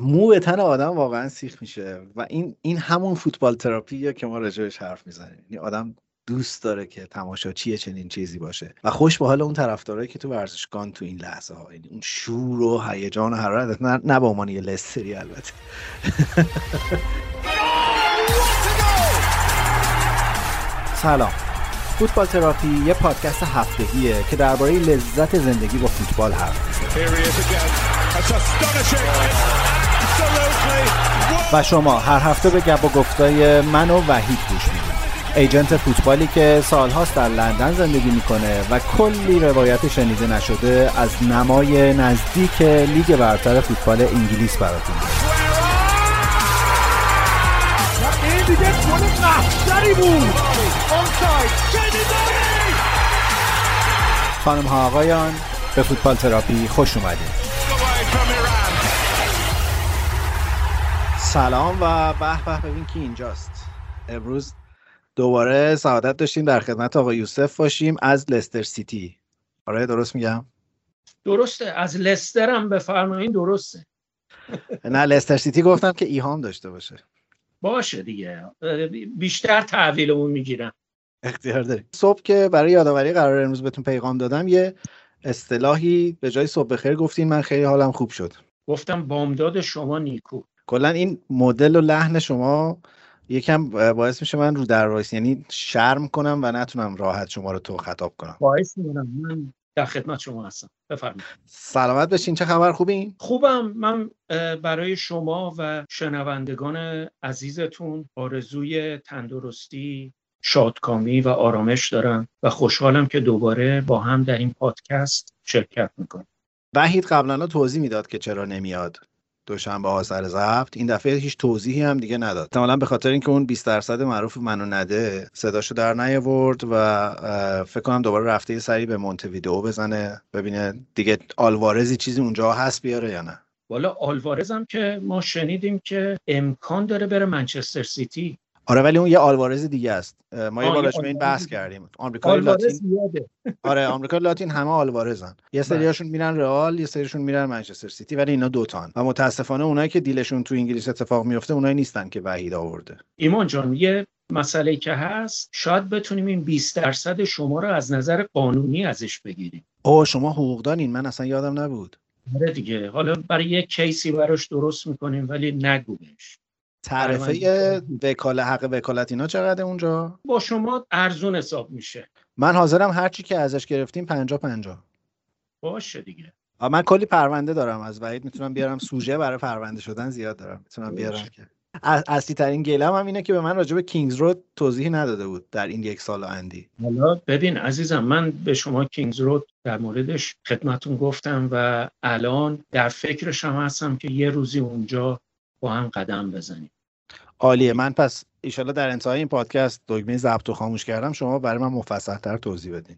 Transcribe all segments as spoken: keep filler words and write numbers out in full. مو به تن آدم واقعا سیخ میشه و این این همون فوتبال تراپیه که ما راجعش حرف میزنیم. یعنی آدم دوست داره که تماشاچی چنین چیزی باشه و خوش به حال اون طرفدارایی که تو ورزشگان تو این لحظه ها، یعنی اون شور و هیجان و حرارت، نه, نه به عنوان یه لستری البته. سلام، فوتبال تراپی یه پادکست هفتگیه که درباره لذت زندگی با فوتبال حرف میزنه و شما هر هفته به گپ و گفتای من و وحید گوش میدید، ایجنت فوتبالی که سالهاست در لندن زندگی میکنه و کلی روایت شنیده نشده از نمای نزدیک لیگ برتر فوتبال انگلیس براتون می‌کنه. خانم ها آقایان، به فوتبال تراپی خوش اومدید. سلام و به به ببین که اینجاست. امروز دوباره سعادت داشتیم در خدمت آقای یوسف باشیم از لستر سیتی. آره درست میگم؟ درسته، از لستر هم بفرمایید. درسته. نه لستر سیتی گفتم که ایهام داشته باشه. باشه دیگه، بیشتر تحویل اون میگیرم. اختیار داری. صبح که برای یادآوری قرار امروز بهتون پیغام دادم یه اصطلاحی به جای صبح بخیر گفتین، من خیلی حالم خوب شد. گفتم بامداد شما نیکو. کلا این مدل و لحن شما یکم باعث میشه من رو در وایس، یعنی شرم کنم و نتونم راحت شما رو تو خطاب کنم. باعث می‌شم من در خدمت شما هستم. بفرمایید. سلامت باشین. چه خبر؟ خوبین؟ خوبم. من برای شما و شنوندگان عزیزتون آرزوی تندرستی، شادکامی و آرامش دارم و خوشحالم که دوباره با هم در این پادکست شرکت میکنم. وحید قبلا توضیح میداد که چرا نمیاد دوشنبه ها سر زفت، این دفعه هیچ توضیحی هم دیگه نداد. احتمالاً به خاطر اینکه اون بیست درصد معروف منو نده صداشو در نیاورد و فکر کنم دوباره رفته سری به مونته‌ویدئو بزنه ببینه دیگه آلوارزی چیزی اونجا هست بیاره یا نه. والا آلوارز هم که ما شنیدیم که امکان داره بره منچستر سیتی. آره ولی اون یه آلوارز دیگه است. ما یه بار راجع به این بحث کردیم. آمریکای لاتین. آره آمریکای لاتین همه آلوارزن. یه سریاشون میرن رئال، یه سریشون میرن منچستر سیتی، ولی اینا دو تان. و متاسفانه اونایی که دیلشون تو انگلیس اتفاق میفته اونایی نیستن که وحید آورده. ایمان جان یه مسئله‌ای که هست، شاید بتونیم این بیست درصد شما رو از نظر قانونی ازش بگیریم. آه شما حقوقدانین، من اصلا یادم نبود. آره دیگه، حالا برای یه کیسی براش درست می‌کنیم ولی نگو بهش. تعرفه وکاله حق وکالت اینا چقدر اونجا؟ با شما ارزون حساب میشه. من حاضرم هرچی که ازش گرفتیم پنجا پنجا. باشه دیگه. من کلی پرونده دارم از وحید، میتونم بیارم. سوژه برای پرونده شدن زیاد دارم، میتونم بیارم. اصلی ترین گلم هم اینه که به من راجع به کینگز رود توضیحی نداده بود در این یک سال آینده. حالا ببین عزیزم، من به شما کینگز رود در موردش خدمتتون گفتم و الان در فکرش هم هستم که یه روزی اونجا با هم قدم بزنیم. عالیه. من پس ایشالا در انتهای این پادکست دکمه ضبط رو خاموش کردم، شما برای من مفصل تر توضیح بدین.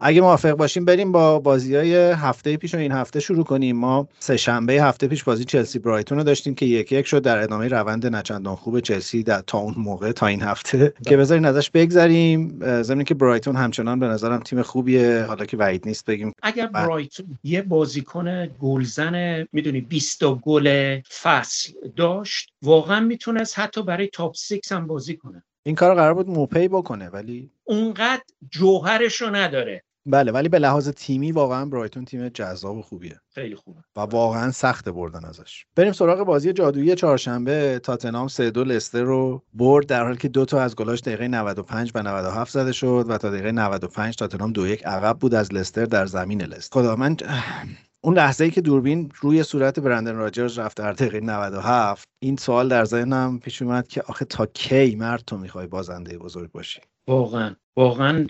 اگه موافق باشیم بریم با بازی‌های هفته پیش و این هفته شروع کنیم. ما سه شنبه هفته پیش بازی چلسی برایتون رو داشتیم که یک یک شد در ادامه روند نچندان خوب چلسی در تا اون موقع تا این هفته که بذارین ازش بگذریم. ضمن اینکه برایتون همچنان به نظرم تیم خوبیه، حالا که وعید نیست بگیم. اگر برایتون بر... یه بازیکن گلزن میدونی بیست تا گل فصل داشت، واقعا میتونست حتی برای تاپ شش هم بازی کنه. این کارو قرار بود موپی بکنه ولی اونقدر جوهرشو نداره. بله ولی به لحاظ تیمی واقعا برایتون تیم جذاب و خوبیه، خیلی خوبه و واقعا سخت بردن ازش. بریم سراغ بازی جادویی چهارشنبه. تاتنهام سه دو لستر رو برد در حالی که دو تا از گلاش دقیقه نود و پنج و نود و هفت زده شد و تا دقیقه نود و پنج تاتنهام دو یک عقب بود از لستر در زمین لستر. خدا من اون لحظه‌ای که دوربین روی صورت برندن راجرز رفت در دقیقه نود و هفت، این سوال در ذهنم پیش اومد که آخه تا کی مرد تو می‌خوای بازنده بزرگ باشی؟ واقعا واقعا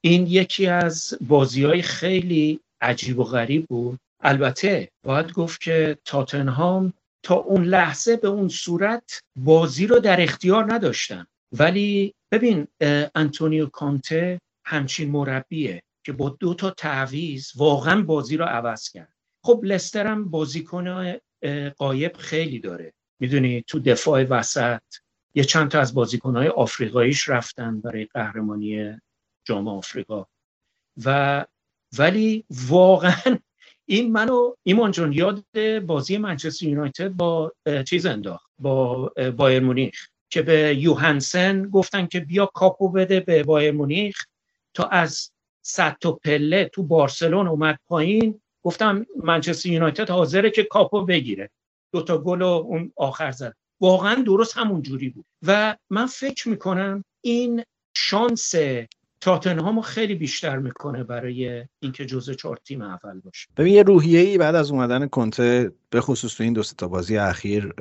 این یکی از بازی‌های خیلی عجیب و غریب بود. البته باید گفت که تاتنهام تا اون لحظه به اون صورت بازی رو در اختیار نداشتن، ولی ببین آنتونیو کانته همچین مربیه که با دو تا تعویض واقعا بازی رو عوض کرد. خب لستر هم بازیکن غایب خیلی داره، میدونی تو دفاع وسط یه چند تا از بازیکن‌های آفریقاییش رفتن برای قهرمانی جام آفریقا و ولی واقعا این منو ایمان جون یاد بازی منچستر یونایتد با چیز انداخت، با بایرن مونیخ، که به یوهانسن گفتن که بیا کاپو بده به بایرن مونیخ تا از صد تا پله تو بارسلون اومد پایین، گفتم منچستر یونایتد حاضره که کاپو بگیره، دوتا گل و اون آخر زد. واقعا درست همون جوری بود و من فکر میکنم این شانس تاتنهامو خیلی بیشتر میکنه برای اینکه جزو چهار تیم اول باشه. ببین یه روحیه‌ای بعد از اومدن کنته به خصوص تو این دو تا بازی اخیر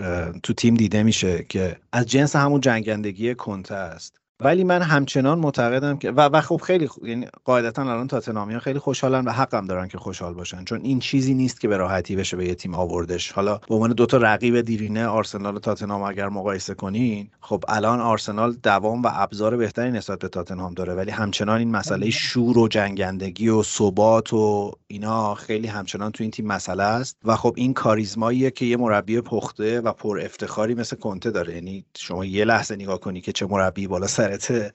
تو تیم دیده میشه که از جنس همون جنگندگی کنته است. ولی من همچنان معتقدم که و و خب خیلی خ... یعنی قاعدتا الان تاتنهامیا خیلی خوشحالن و حقم دارن که خوشحال باشن، چون این چیزی نیست که به راحتی بشه به یه تیم آوردش. حالا به عنوان دو تا رقیب دیرینه آرسنال و تاتنهام اگر مقایسه کنین، خب الان آرسنال دوام و ابزار بهتری نسبت به تاتنهام داره، ولی همچنان این مسئله شور و جنگندگی و ثبات و اینا خیلی همچنان تو این تیم مسئله است و خب این کاریزماییه که یه مربی پخته و پر افتخاری مثل کنته داره. یعنی شما یه لحظه نگاه کنی که چه مربی بالا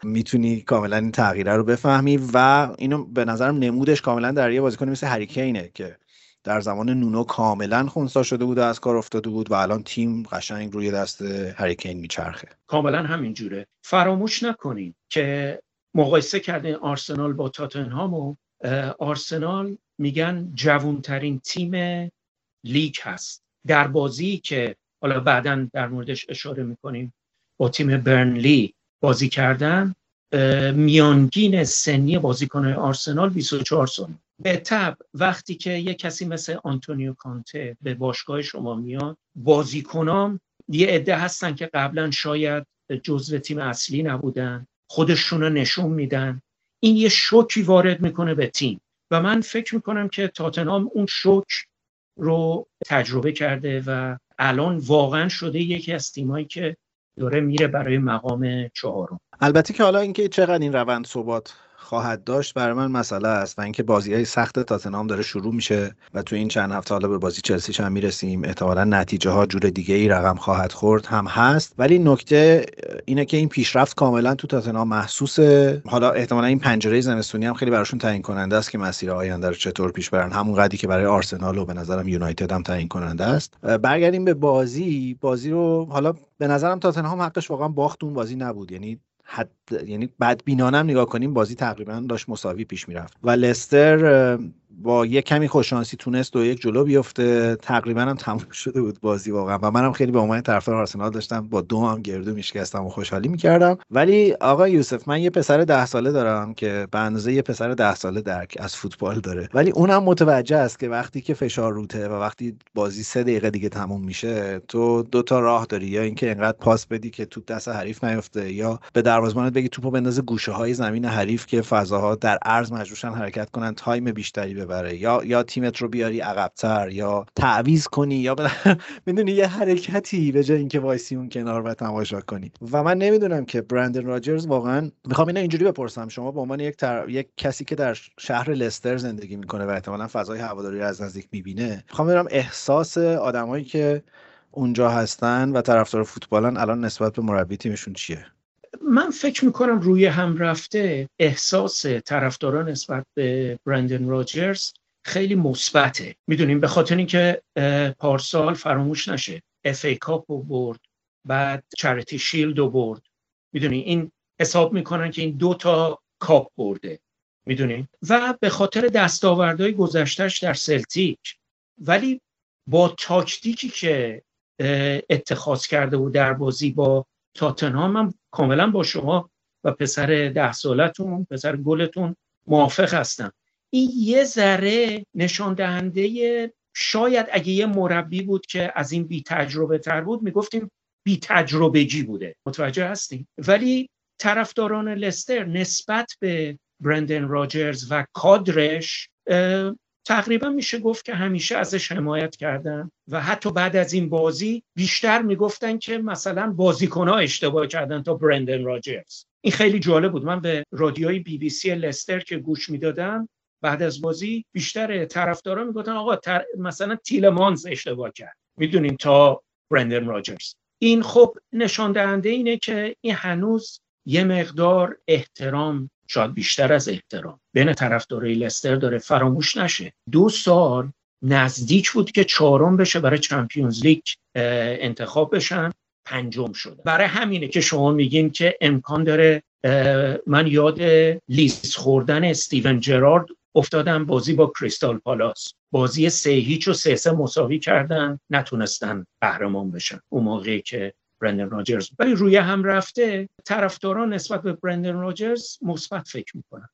میتونی کاملا این تغییره رو بفهمی و اینو به نظرم نمودش کاملا در یه بازیکن مثل هری کینه که در زمان نونو کاملا خونسا شده بود و از کار افتاده بود و الان تیم قشنگ روی دست هری کین میچرخه. کاملا همینجوره. فراموش نکنین که مقایسه کردن آرسنال با تاتنهام و آرسنال میگن جوانترین تیم لیگ هست. در بازی که حالا بعداً در موردش اشاره میکنیم با تیم برنلی بازی کردن، میانگین سنی بازیکن‌های آرسنال بیست و چهار ساله. به طبع وقتی که یک کسی مثل آنتونیو کانته به باشگاه شما میاد، بازیکنام یه عده هستن که قبلا شاید جزو تیم اصلی نبودن، خودشون رو نشون میدن، این یه شوکی وارد میکنه به تیم و من فکر میکنم که تاتنهام اون شوک رو تجربه کرده و الان واقعا شده یکی از تیمایی که دوره میره برای مقام چهارم. البته که حالا اینکه چقدر این روند ثبات خواهد داشت برای من مسئله است و اینکه بازی‌های سخت تاتنهام داره شروع میشه و تو این چند هفته حالا به بازی چلسیش هم میرسیم، احتمالاً نتیجه‌ها جور دیگه‌ای رقم خواهد خورد هم هست، ولی نکته اینه که این پیشرفت کاملاً تو تاتنهام محسوسه. حالا احتمالاً این پنجره زمستونی هم خیلی براشون تعیین کننده است که مسیر آینده رو چطور پیش برن، همون قدری که برای آرسنال و به نظرم یونایتد هم تعیین کننده است. برگردیم به بازی بازی رو. حالا به نظرم تاتنهام حقش واقعاً باخت اون بازی نبود، یعنی حد یعنی بدبینانه هم نگاه کنیم بازی تقریبا داشت مساوی پیش میرفت و لستر با یه کمی خوششانسی تونست دو یک جلو بیفته، تقریبا هم تموم شده بود بازی واقعا و منم خیلی به عنوان طرفدار آرسنال داشتم با دومم گردو میشکستم و خوشحالی میکردم. ولی آقا یوسف، من یه پسر ده ساله دارم که به اندازه یه پسر ده ساله درک از فوتبال داره، ولی اونم متوجه است که وقتی که فشار روته و وقتی بازی سه دقیقه دیگه تموم میشه، تو دو تا راه داری، یا اینکه انقدر پاس بدی که توپ دست حریف نیفته یا به دروازه‌بانت بگی توپو بنداز گوشه‌های زمین حریف که فضاها در عرض مجبورشن حرکت کنن تایم بیشتری ببره، یا یا تیمت رو بیاری عقب‌تر، یا تعویض کنی، یا میدونی یه حرکتی به جای اینکه وایسی اون کنار و تماشا کنی. و من نمیدونم که برندن راجرز واقعا، میخوام اینو اینجوری بپرسم، شما به عنوان یک تر... یک کسی که در شهر لستر زندگی میکنه و احتمالاً فضای هواداری رو از نزدیک میبینه، میخوام ببینم احساس آدمایی که اونجا هستن و طرفدار فوتبالن الان نسبت به مربی تیمشون چیه. من فکر میکنم روی هم رفته احساس طرفداران نسبت به برندن راجرز خیلی مثبته. میدونیم به خاطر اینکه پارسال فراموش نشه اف ای کاپ رو برد، بعد چریتی شیلد رو برد، میدونین این حساب میکنن که این دو تا کاپ برده، میدونین، و به خاطر دستاوردهای گذشتهش در سلتیک. ولی با تاکتیکی که اتخاذ کرده و در بازی با تاتنهام هم کاملا با شما و پسر ده سالتون، پسر گلتون موافق هستم. این یه ذره نشان دهنده، شاید اگه یه مربی بود که از این بی تجربه تر بود میگفتیم بی تجربگی بوده، متوجه هستیم. ولی طرفداران لستر نسبت به برندن راجرز و کادرش تقریبا میشه گفت که همیشه ازش حمایت کردن و حتی بعد از این بازی بیشتر میگفتن که مثلا بازیکن‌ها اشتباه کردن تا برندن راجرز. این خیلی جالب بود. من به رادیوی بی بی سی لستر که گوش میدادم بعد از بازی بیشتر طرفدارا میگفتن آقا تر... مثلا تیلمانز اشتباه کرد، میدونیم، تا برندن راجرز. این خب نشان دهنده اینه که این هنوز یه مقدار احترام، شاید بیشتر از احترام، بین طرفدارای لستر داره. فراموش نشه دو سال نزدیک بود که چهارم بشه، برای چمپیونز لیگ انتخاب بشن، پنجم شده. برای همینه که شما میگین که امکان داره. من یاد لیز خوردن استیون جرارد افتادم، بازی با کریستال پالاس، بازی سه هیچ و سه سه مساوی کردن، نتونستن قهرمان بشن اون موقعی که برندن راجرز، ولی روی هم رفته. طرفداران نسبت به برندن راجرز مثبت فکر میکنن.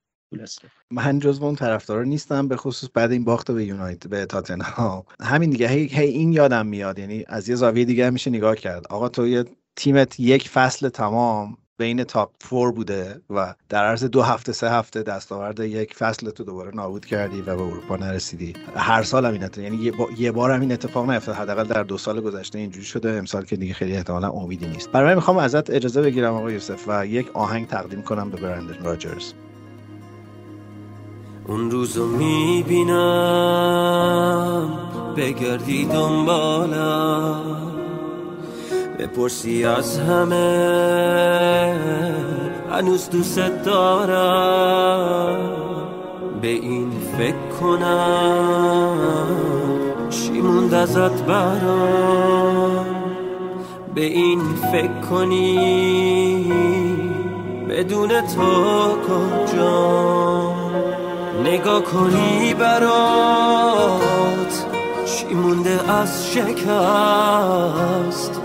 من جزو اون طرفدارا نیستم، به خصوص بعد این باخت به یونایتد به تاتنهام. همین دیگه، هی, هی این یادم میاد، یعنی از یه زاویه دیگه میشه نگاه کرد. آقا تو یه تیمت یک فصل تمام بین تاپ چهار بوده و در عرض دو هفته سه هفته دستاورد یک فصل تو دوباره نابود کردی و به اروپا نرسیدی. هر سال همین اتفاق، یعنی یه, با... یه بار همین اتفاق نیفته، حداقل در دو سال گذشته اینجوری شده. امسال که دیگه خیلی احتمالاً امیدی نیست. برای من میخوام ازت اجازه بگیرم آقا یوسف و یک آهنگ تقدیم کنم به برندن راجرز. اون روزو میبینم بگردی دنبالم، بپرسی از همه هنوز دوست دارم، به این فکر کنم چی موند ازت برام، به این فکر کنی بدون تو کجام، نگاه کنی برات چی مونده از شکست،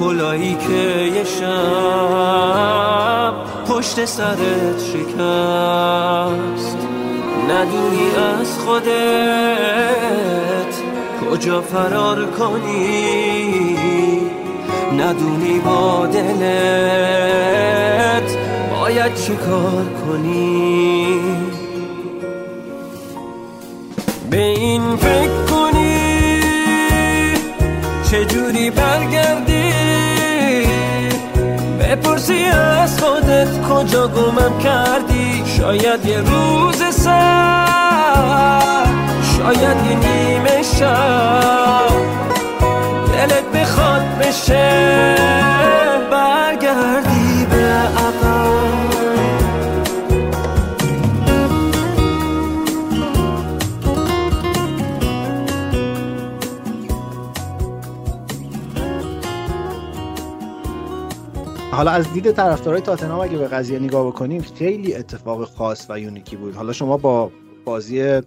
پلایی که یه شب پشت سرت شکست، ندونی از خودت کجا فرار کنی، ندونی با دلت باید چی کار کنی، به این فکر کنی چجوری برگردی، بپرسی از خودت کجا گمم کردی، شاید یه روز سر، شاید یه نیمه شب دلت بخواد بشه برگردی به عقب. حالا از دید طرفدارای تاتنهام اگه به قضیه نگاه بکنیم، خیلی اتفاق خاص و یونیکی بود. حالا شما با بازی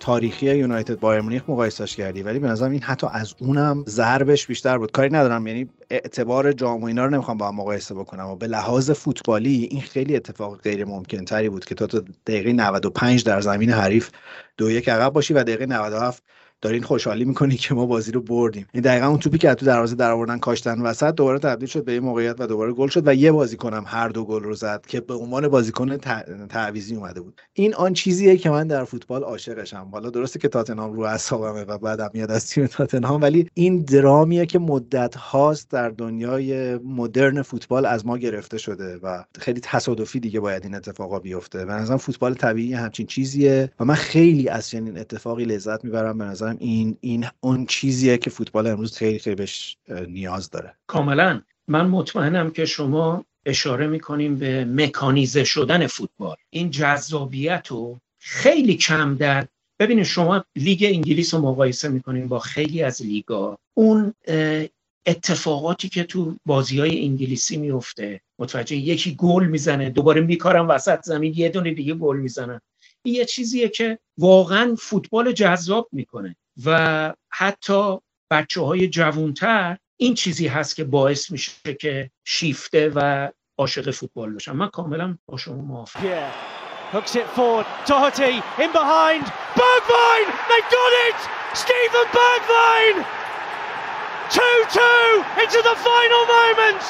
تاریخی یونایتد بایرن مونیخ مقایسهش کردی، ولی به نظرم این حتی از اونم ضربش بیشتر بود. کاری ندارم، یعنی اعتبار جام و اینا رو نمیخوام با هم مقایسه بکنم، اما به لحاظ فوتبالی این خیلی اتفاق غیر ممکن تری بود که تو تا دقیقه نود و پنج در زمین حریف دو یک عقب باشی و دقیقه نود و هفت دارین خوشحالی میکنی که ما بازی رو بردیم. این دقیقاً اون توپی که تو دروازه درآوردن کاشتن وسط دوباره تبدیل شد به این موقعیت و دوباره گل شد و یه بازیکنم هر دو گل رو زد که به عنوان بازیکن تعویضی اومده بود. این آن چیزیه که من در فوتبال عاشقشم. حالا درسته که تاتنهام رو اعصابمه و بعدم میاد از تیم تاتنهام، ولی این درامیه که مدت هاست در دنیای مدرن فوتبال از ما گرفته شده و خیلی تصادفی دیگه باید این اتفاقا بیفته. به نظرم فوتبال طبیعی همچین چیزیه و من خیلی از چنین اتفاقی لذت میبرم. به نظر این این اون چیزیه که فوتبال امروز خیلی خیلی بهش نیاز داره. کاملا من مطمئنم که شما اشاره میکنیم به مکانیزه شدن فوتبال. این جذابیت رو خیلی کم در ببینید، شما لیگ انگلیس رو مقایسه میکنیم با خیلی از لیگا، اون اتفاقاتی که تو بازی‌های انگلیسی میفته، متوجه یکی گل میزنه دوباره میکارن وسط زمین یه دونه دیگه گل میزنن، یه چیزیه که واقعا فوتبال جذاب میکنه و حتی بچه‌های جوانتر این چیزی هست که باعث میشه که شیفته و عاشق فوتبال بشن. من کاملا با شما موافقم. Hooks it forward, Doherty in behind, Bergwijn, they got it! Steven Bergwijn! two two into the final moments.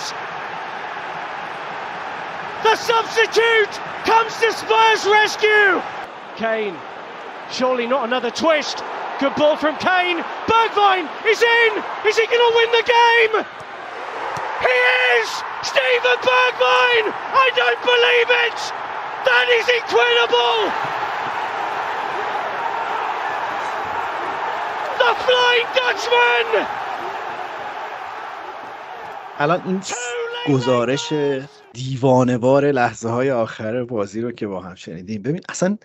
The substitute comes to Spurs rescue. Kane, surely not another twist. Good ball from Kane. Bergwijn is in. Is he going to win the game? He is. Steven Bergwijn. I don't believe it. That is incredible. The Flying Dutchman. الان این گزارش دیوانه‌وار لحظه‌های آخر بازی رو که با هم شنیدیم، ببین اصلا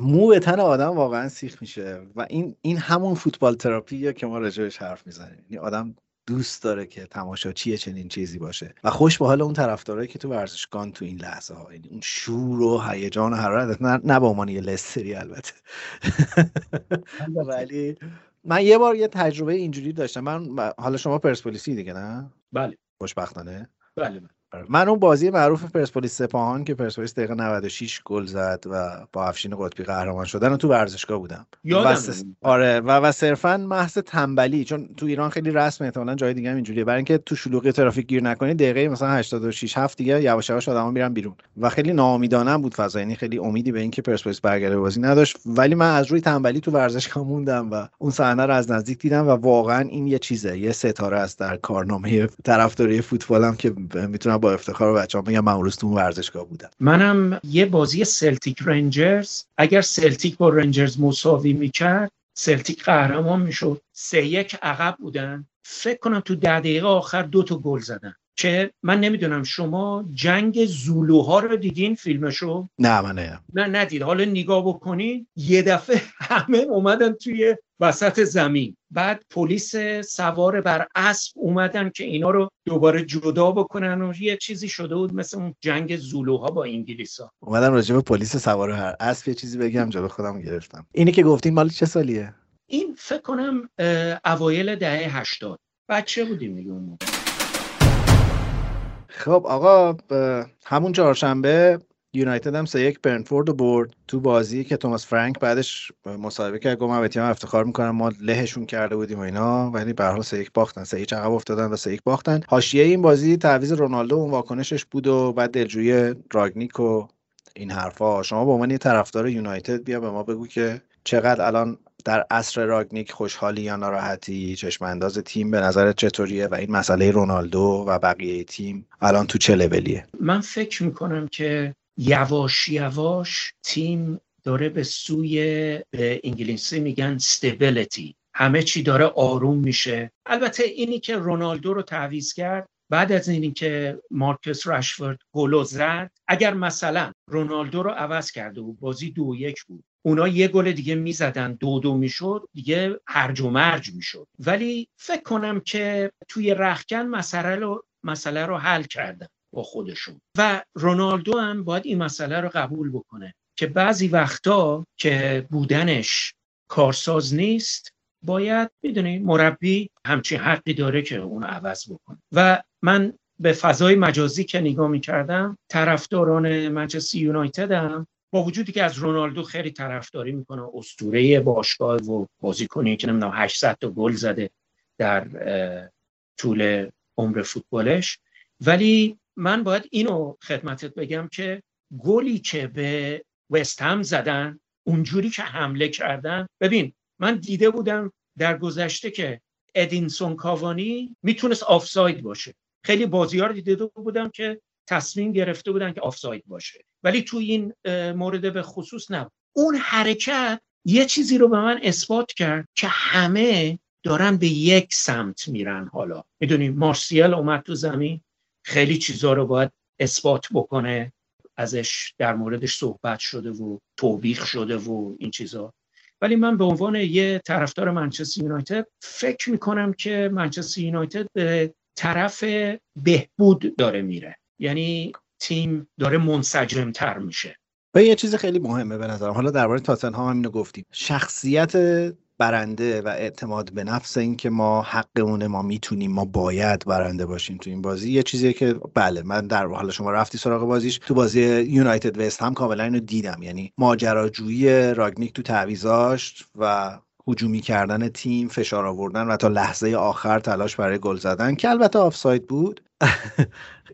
مو به تن آدم واقعا سیخ میشه و این این همون فوتبال تراپیه که ما راجعش حرف میزنیم. یعنی آدم دوست داره که تماشاچی چنین چیزی باشه و خوش به حال اون طرفدارایی که تو ورزشگاه تو این لحظه ها، یعنی اون شور و هیجان و حرارت، نه, نه با معنی لستری البته. ولی من یه بار یه تجربه اینجوری داشتم. من حالا شما پرسپولیسی دیگه نه؟ بله. خوشبختانه. بله. من اون بازی معروف پرسپولیس سپاهان که پرسپولیس دقیقه نود و شش گل زد و با افشین قطبی قهرمان شدن و تو ورزشگاه بودم و س... آره و و صرفاً محض تنبلی، چون تو ایران خیلی رسم، احتمالاً جای دیگه هم اینجوریه، برای اینکه تو شلوغی ترافیک گیر نکنی دقیقه مثلا هشتاد و شش هفت دیگه یواش یواش آدما میرن بیرون و خیلی ناامیدانه بود فضا، یعنی خیلی امیدی به اینکه پرسپولیس برگرده بازی نداشت. ولی من از روی تنبلی تو ورزشگاه موندم و اون صحنه رو از نزدیک دیدم و واقعاً این یه چیزه، یه ستاره است در کارنامه طرفداری فوتبالم که میتونم با افتخار بچه‌ها میگم من اون تو ورزشگاه بودم. منم یه بازی سلتیک رنجرز، اگر سلتیک با رنجرز مساوی میکرد سلتیک قهرمان میشد، سه یک عقب بودن، فکر کنم تو ده دقیقه آخر دو تا گل زدن که من نمیدونم شما جنگ زولوها رو دیدین فیلمشو؟ نه من نه نه ندید. حالا نگاه بکنین یه دفعه همه اومدن توی وسط زمین، بعد پلیس سوار بر اسب اومدن که اینا رو دوباره جدا بکنن و یه چیزی شده بود مثل اون جنگ زولوها با انگلیسا. اومدم راجع به پلیس سوار بر اسب یه چیزی بگم، جا به خودم گرفتم. اینی که گفتین مال چه سالیه؟ این فکر کنم اوایل دهه هشتاد بچه بودیم دیگه اون موقع. خب آقا همون چهارشنبه یونایتد هم سه یک برنفورد رو برد تو بازی که توماس فرانک بعدش مصاحبه کرد گفت من به تیم افتخار میکنم، ما لهشون کرده بودیم و اینا، ولی به هر حال سه یک باختن، سه یک عقب افتادن و سه یک باختن. حاشیه این بازی تعویض رونالدو اون واکنشش بود و بعد دلجویی رانگنیک و این حرفا. شما به عنوان طرفدار یونایتد بیا به ما بگو که چقدر الان در عصر رانگنیک خوشحالی یا ناراحتی، چشم انداز تیم به نظرت چطوریه و این مسئله رونالدو و بقیه تیم الان تو چه لولیه؟ من فکر میکنم که یواش یواش تیم داره به سوی، به انگلیسی میگن استیبیلیتی، همه چی داره آروم میشه. البته اینی که رونالدو رو تعویض کرد بعد از اینی که مارکوس رشفورد گل زد، اگر مثلا رونالدو رو عوض کرده بود بازی دو یک بود، اونا یه گل دیگه میزدن دو دو میشد، دیگه هرج و مرج میشد. ولی فکر کنم که توی رختکن مسئله رو مسئله رو حل کردن با خودشون و رونالدو هم باید این مسئله رو قبول بکنه که بعضی وقتا که بودنش کارساز نیست، باید میدونی مربی همچین حقی داره که اون عوض بکنه. و من به فضای مجازی که نگاه میکردم طرفداران منچستر یونایتد هم با وجودی که از رونالدو خیلی طرفداری میکنه، اسطوره باشگاه و بازیکنی که نمیدونم هشتصد تا گل زده در طول عمر فوتبالش، ولی من باید اینو خدمتت بگم که گلی که به وست هم زدن، اونجوری که حمله کردن، ببین من دیده بودم در گذشته که ادیسون کاوانی میتونست آفساید باشه، خیلی بازی‌ها رو دیده بودم که تصمیم گرفته بودن که آفساید باشه، ولی تو این مورد به خصوص نبود. اون حرکت یه چیزی رو به من اثبات کرد که همه دارن به یک سمت میرن. حالا میدونی مارسیال اومد تو زمین، خیلی چیزا رو باید اثبات بکنه، ازش در موردش صحبت شده و توبیخ شده و این چیزا، ولی من به عنوان یه طرفدار منچستر یونایتد فکر میکنم که منچستر یونایتد به طرف بهبود داره میره، یعنی تیم داره منسجم تر میشه. و یه چیز خیلی مهمه به نظرم، حالا درباره تاتنهام هم اینو گفتیم، شخصیت برنده و اعتماد به نفس، این که ما حقمونه، ما میتونیم، ما باید برنده باشیم تو این بازی، یه چیزیه که بله من در حالا شما رفتی سراغ بازیش، تو بازی یونایتد وست هم کاملا اینو دیدم، یعنی ماجراجویی رانگنیک تو تعویضاش و هجومی کردن تیم، فشار آوردن و تا لحظه آخر تلاش برای گل زدن که البته آفساید بود.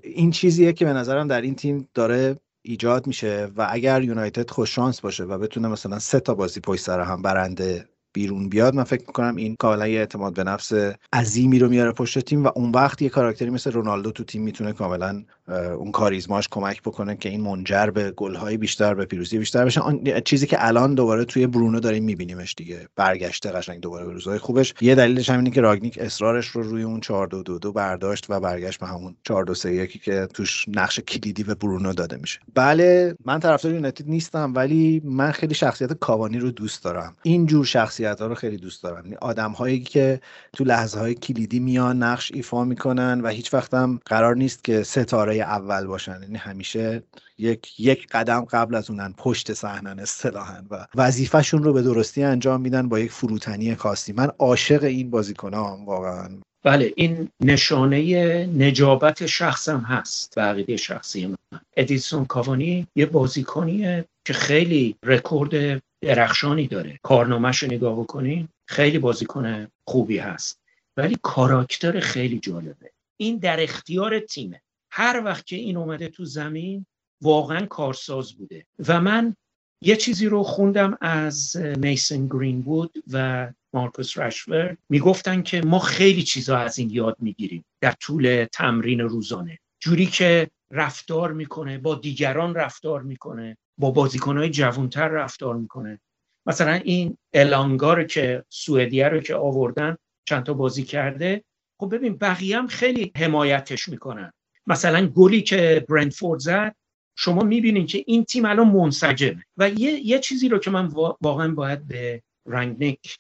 این چیزیه که به نظرم در این تیم داره ایجاد میشه و اگر یونایتد خوش شانس باشه و بتونه مثلا سه تا بازی پشت سر هم برنده بیرون بیاد، من فکر میکنم این کالای اعتماد به نفس عظیمی رو میاره پشت تیم و اون وقت یه کاراکتری مثل رونالدو تو تیم میتونه کاملا اون کاریزماش کمک بکنه که این منجر به گل‌های بیشتر، به پیروزی بیشتر بشه. آن چیزی که الان دوباره توی برونو داریم میبینیمش دیگه، برگشته قشنگ دوباره به روزهای خوبش. یه دلیلش هم اینه که راگنیک اصرارش رو روی اون چهار دو دو دو برداشت و برگشت به همون چهار دو سه یک که توش نقش کلیدی به برونو داده میشه. بله من طرفدار یونایتد نیستم، ولی من خیلی شخصیت کاوانی رو دوست دارم. این جور شخصیت‌ها رو خیلی دوست دارم، یعنی آدم‌هایی که تو لحظه‌های کلیدی میان نقش ایفا میکنن و هیچ وقت هم قرار نیست که ستاره اول باشن، یعنی همیشه یک یک قدم قبل از اونن، پشت صحنن اصطلاحاً و وظیفه‌شون رو به درستی انجام میدن با یک فروتنی خاصی. من عاشق این بازیکنام واقعاً. بله این نشانه نجابت شخصم هست و عقیده شخصی من. ادیسون کاوانی یه بازیکنیه که خیلی رکورد درخشانی داره، کارنامه‌ش رو نگاه بکنین خیلی بازیکن خوبی هست، ولی کاراکتر خیلی جالبه. این در اختیار تیمه، هر وقت که این اومده تو زمین واقعا کارساز بوده. و من یه چیزی رو خوندم از میسن گرین‌وود و مارکوس رشفورد، میگفتن که ما خیلی چیزا از این یاد میگیریم در طول تمرین روزانه، جوری که رفتار میکنه، با دیگران رفتار میکنه، با بازیکنهای جوانتر رفتار میکنه. مثلا این الانگار که سوئدیه رو که آوردن چند تا بازی کرده، خب ببین بقیه هم خیلی حمایتش میکنن. مثلا گلی که برنفورد زد شما میبینین که این تیم الان منسجمه. و یه, یه چیزی رو که من واقعا باید به رانگنیک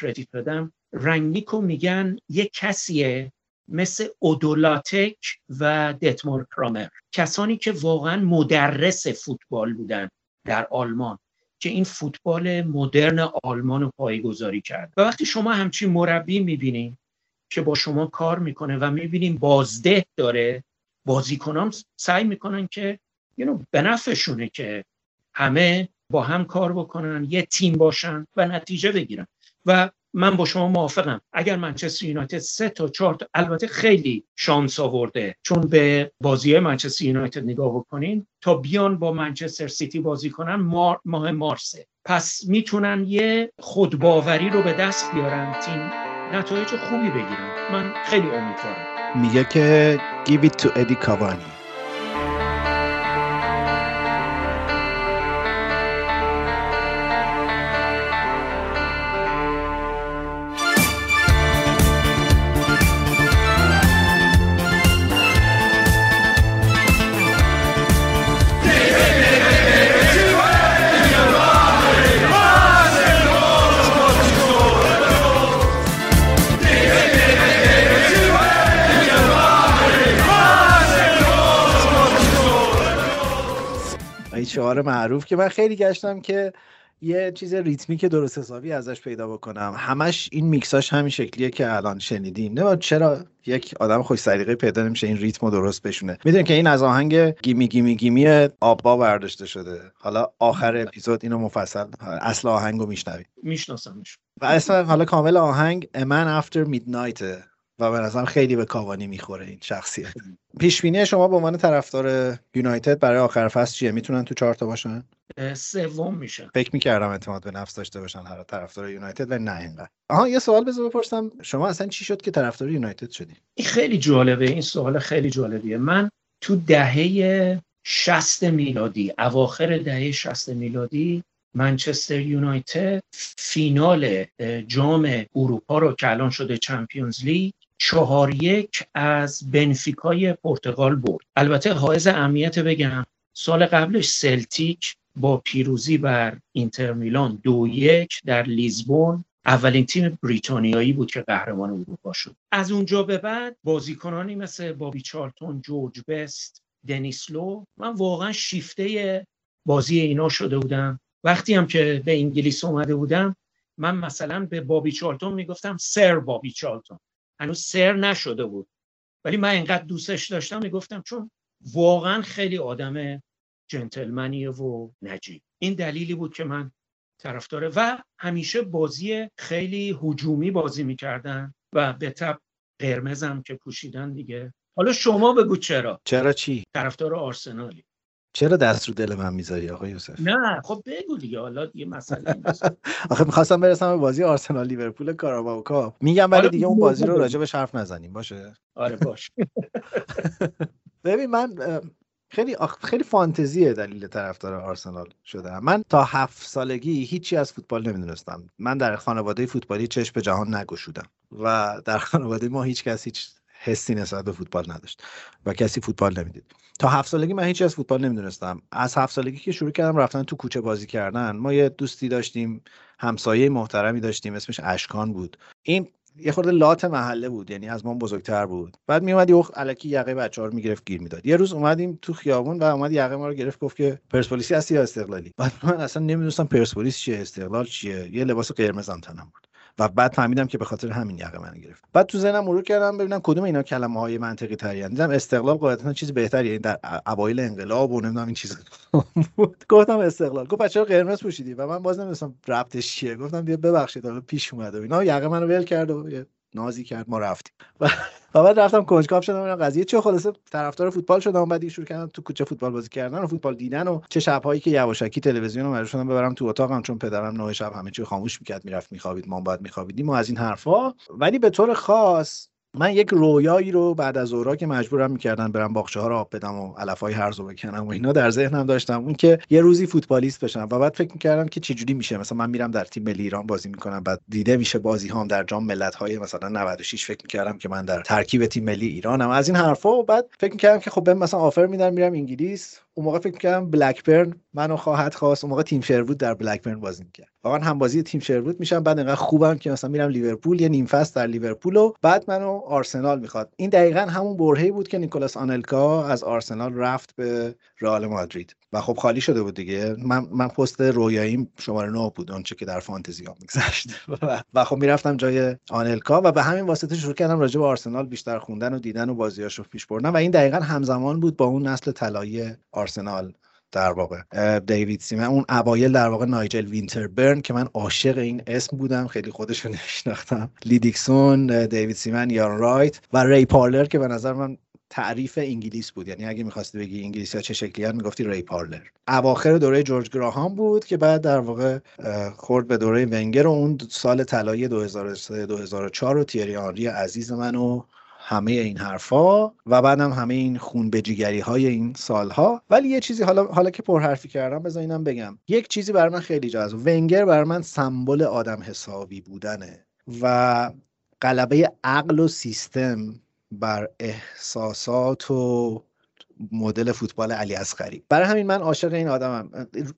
کردیت بدم، رانگنیک رو میگن یه کسیه مثل اودولاتک و دتمار کرامر، کسانی که واقعا مدرس فوتبال بودن در آلمان که این فوتبال مدرن آلمان رو پایه‌گذاری کرد. و وقتی شما همچین مربی میبینین که با شما کار میکنه و میبینین بازده داره، بازیکنام سعی میکنن که you know, به نفعشونه که همه با هم کار بکنن، یه تیم باشن و نتیجه بگیرن. و من با شما موافقم، اگر منچستر یونایتد سه تا چهار تا، البته خیلی شانس آورده، چون به بازی‌های منچستر یونایتد نگاه بکنین تا بیان با منچستر سیتی بازی کنن مار، ماه مارسه، پس میتونن یه خودباوری رو به دست بیارن، تیم نتایج خوبی بگیرن. من خیلی امیدوارم. میگه که give it to Eddie Cavani. شعار معروف که من خیلی گشتم که یه چیز ریتمی که درست حسابی ازش پیدا بکنم، همش این میکساش همین شکلیه که الان شنیدیم. نه چرا یک آدم خوش سلیقه پیدا نمیشه این ریتمو درست بشونه؟ میدونی که این از آهنگ گیمی گیمی گیمی آبا برداشته شده. حالا آخر اپیزود اینو مفصل اصل آهنگو میشنوید. میشناسمش و اصلا حالا کامل آهنگ A Man After Midnight و به نظرم خیلی به کاوانی میخوره این شخصیت. پیشبینی شما به عنوان طرفدار یونایتد برای آخر فصل چیه؟ میتونن تو چهار تا باشن؟ سوم میشن. فکر میکردم اعتماد به نفس داشته باشن هر طرفدار یونایتد و نه اینقدر. آها یه سوال بذار بپرسم، شما اصلا چی شد که طرفدار یونایتد شدی؟ این خیلی جالبه، این سوال خیلی جالبیه. من تو دهه شصت میلادی، اواخر دهه شصت میلادی، منچستر یونایتد فینال جام اروپا رو که الان شده چمپیونز لیگ چهار یک از بنفیکای پرتغال برد. البته حائز اهمیت بگم سال قبلش سلتیک با پیروزی بر اینتر میلان دو یک در لیزبون اولین تیم بریتانیایی بود که قهرمان اروپا شد. از اونجا به بعد بازیکنانی مثل بابی چالتون، جورج بست، دنیس لو، من واقعا شیفته بازی اینا شده بودم. وقتی هم که به انگلیس اومده بودم من مثلا به بابی چالتون میگفتم سر بابی چالتون، هنوز سر نشده بود ولی من اینقدر دوستش داشتم میگفتم، چون واقعا خیلی آدم جنتلمنیه و نجیب. این دلیلی بود که من طرفداره. و همیشه بازی خیلی هجومی بازی میکردن و به تبع قرمزم که پوشیدن دیگه. حالا شما بگو چرا؟ چرا چی؟ طرفدار آرسنالی. چرا دست رو دل من میذاری آقای یوسف؟ نه خب بگو دیگه، حالا یه مسئله نیست. آخه می‌خواستم برسم به بازی آرسنال لیورپول کاراباو کاپ میگم، ولی دیگه اون بازی رو راجع به حرف نزنیم باشه؟ آره باشه. ببین من خیلی خیلی فانتزیه دلیل طرفدار آرسنال شدم. من تا هفت سالگی هیچی از فوتبال نمیدونستم. من در خانواده فوتبالی چشم به جهان نگشودم و در خانواده ما هیچ کس هیچ حسی نسبت به فوتبال نداشت و کسی فوتبال نمیدید. تا هفت سالگی من هیچی از فوتبال نمیدونستم. از هفت سالگی که شروع کردم رفتن تو کوچه بازی کردن، ما یه دوستی داشتیم، همسایه محترمی داشتیم، اسمش اشکان بود. این یه خورده لات محله بود، یعنی از ما بزرگتر بود. بعد می اومد یخ الکی یقه بچه‌ها رو میگرفت گیر میداد. یه روز اومدیم تو خیابون و اومد یقه ما رو گرفت، گفت که پرسپولیسی هستی یا استقلالی؟ بعد من اصلا نمیدونستم پرسپولیس چیه استقلال چیه، یه لباس قرمزم تنم بود و بعد فهمیدم که به خاطر همین یقه من گرفت. بعد تو ذهنم مرور کردم ببینم کدوم اینا کلمه‌های منطقی ترین. دیدم استقلال قاعدتاً چیز بهتریه، یعنی در اوایل انقلاب و نمیدونم این چیزا بود. گفتم استقلال. گفت بچه‌ها قرمز پوشیدی و من باز نمی‌دونستم ربطش چیه. گفتم دیگه ببخشید حالا پیش اومد و اینا، یقه منو ول کرد و نازی کرد، ما رفتیم. و بعد رفتم کنجکاو شدم اینا قضیه چه، خلاصه طرفدار فوتبال شدم. بعد دیگه شروع کردم تو کوچه فوتبال بازی کردن و فوتبال دیدن و چه شب‌هایی که یواشکی تلویزیونو مجبور شدم ببرم تو اتاقم چون پدرم نه شب همه چی خاموش می‌کرد، میرفت می‌خوابید، ما بعد می‌خوابیدیم و از این حرفا. ولی به طور خاص من یک رویایی رو بعد از اورا که مجبورم می‌کردن برم باغچه‌ها رو آب بدم و علف‌های هرزو بکنم و اینا در ذهنم داشتم، اون که یه روزی فوتبالیست بشم. و بعد فکر می‌کردم که چجوری میشه، مثلا من میرم در تیم ملی ایران بازی می‌کنم، بعد دیده میشه بازی‌هام در جام ملت‌های مثلا نود و شش، فکر می‌کردم که من در ترکیب تیم ملی ایرانم از این حرفا. و بعد فکر می‌کردم که خب بهم مثلا آفر میدن میرم انگلیس. اون موقع فکر می‌کردم بلکبرن منو خواهد خواست، اون موقع تیم شروود در بلکبرن بازی می‌کرد. واقعا هم بازی تیم شروود میشم، بعد انقدر خوبم که مثلا میرم لیورپول یه نیم فصل در لیورپول و بعد منو آرسنال میخواد. این دقیقاً همون برهه‌ای بود که نیکولاس آنلکا از آرسنال رفت به رئال مادرید و خب خالی شده بود دیگه. من من پست رویاییم شماره نه بود، اون چه که در فانتزی ها میگذشت و خب میرفتم جای آنلکا و به همین واسطه شروع کردم راجع به آرسنال بیشتر خوندن و دیدن و بازیاشو پیش بردن و این دقیقاً همزمان بود با اون نسل طلایی آرسنال در واقع دیوید سیمن، اون اوایل در واقع نایجل وینتربرن که من عاشق این اسم بودم، خیلی خودش رو نشناختم، لی دیکسون، دیوید سیمن، یارن رایت و ری پارلر که به نظر من تعریف انگلیس بود. یعنی اگه می‌خواستی بگی انگلیسی‌ها چه شکلی‌ان میگفتی ری پارلر. اواخر دوره جورج گراهام بود که بعد در واقع خورد به دوره ونگر و اون سال طلایی دو هزار و سه دو هزار و چهار رو تیری آنری عزیز من و همه این حرفا و بعدم همه این خون به جیگری های این سالها. ولی یه چیزی حالا حالا که پرحرفی کردم بذار اینم بگم، یک چیزی برای من خیلی جذاب، ونگر برای من سمبل آدم حسابی بودنه و غلبه عقل و سیستم بر احساسات و مدل فوتبال علی اصغری. برای همین من عاشق این آدمم،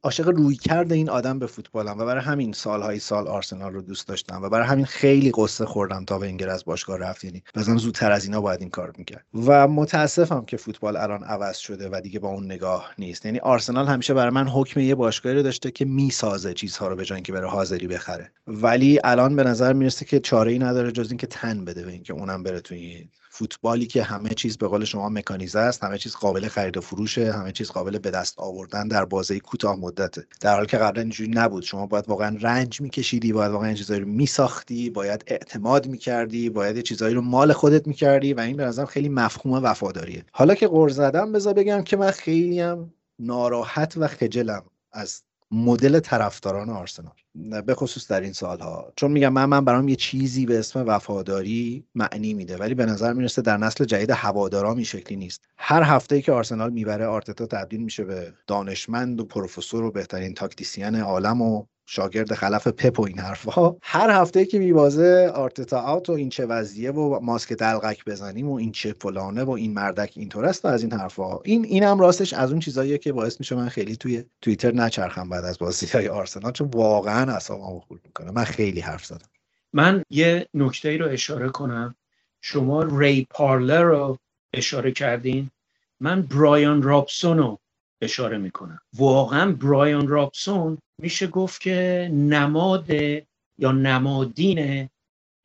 عاشق رویکرد این آدم به فوتبالم و برای همین سالهای سال آرسنال رو دوست داشتم و برای همین خیلی قصه خوردم تا ونگر از باشگاه رفت. یعنی مثلا زودتر از اینا باید این کار میکرد و متاسفم که فوتبال الان عوض شده و دیگه با اون نگاه نیست. یعنی آرسنال همیشه برای من حکم یه باشگاهی رو داشته که میسازه چیزها رو به جای اینکه بره حاضری بخره، ولی الان به نظر میرسه که چاره‌ای نداره جز اینکه تن بده به اینکه اونم بره توی فوتبالی که همه چیز به قول شما مکانیزه است، همه چیز قابل خرید و فروشه، همه چیز قابل به دست آوردن در بازه کوتاه مدته، در حالی که قبلا اینجوری نبود. شما باید واقعا رنج میکشیدی، باید واقعا چیزایی رو میساختی، باید اعتماد میکردی، باید یه چیزایی رو مال خودت میکردی و این به نظرم خیلی مفهوم وفاداریه. حالا که قرض زدم بذار بگم که من خیلی هم ناراحت و خجلم از مدل طرفداران آرسنال به خصوص در این سالها، چون میگم من من برام یه چیزی به اسم وفاداری معنی میده ولی به نظر میرسه در نسل جدید هوادارا این شکلی نیست. هر هفته‌ای که آرسنال میبره آرتتا تبدیل میشه به دانشمند و پروفسور و بهترین تاکتیسین عالم و شاگرد خلف پپ و این حرفا. هر هفته‌ای که میوازه آرتتا اوت و این چه وضعیه و ماسک دلقک بزنیم و این چه فلانه و این مردک اینطور است و از این حرفا. این اینم راستش از اون چیزاییه که باعث میشه من خیلی توی توییتر نچرخم بعد از بازی‌های آرسنال، چون واقعا اعصابمو خورد میکنه. من خیلی حرف زدم. من یه نکته‌ای رو اشاره کنم، شما ری پارلر رو اشاره کردین، من برایان رابسون رو اشاره میکنم. واقعا برایان رابسون میشه گفت که نماد یا نمادین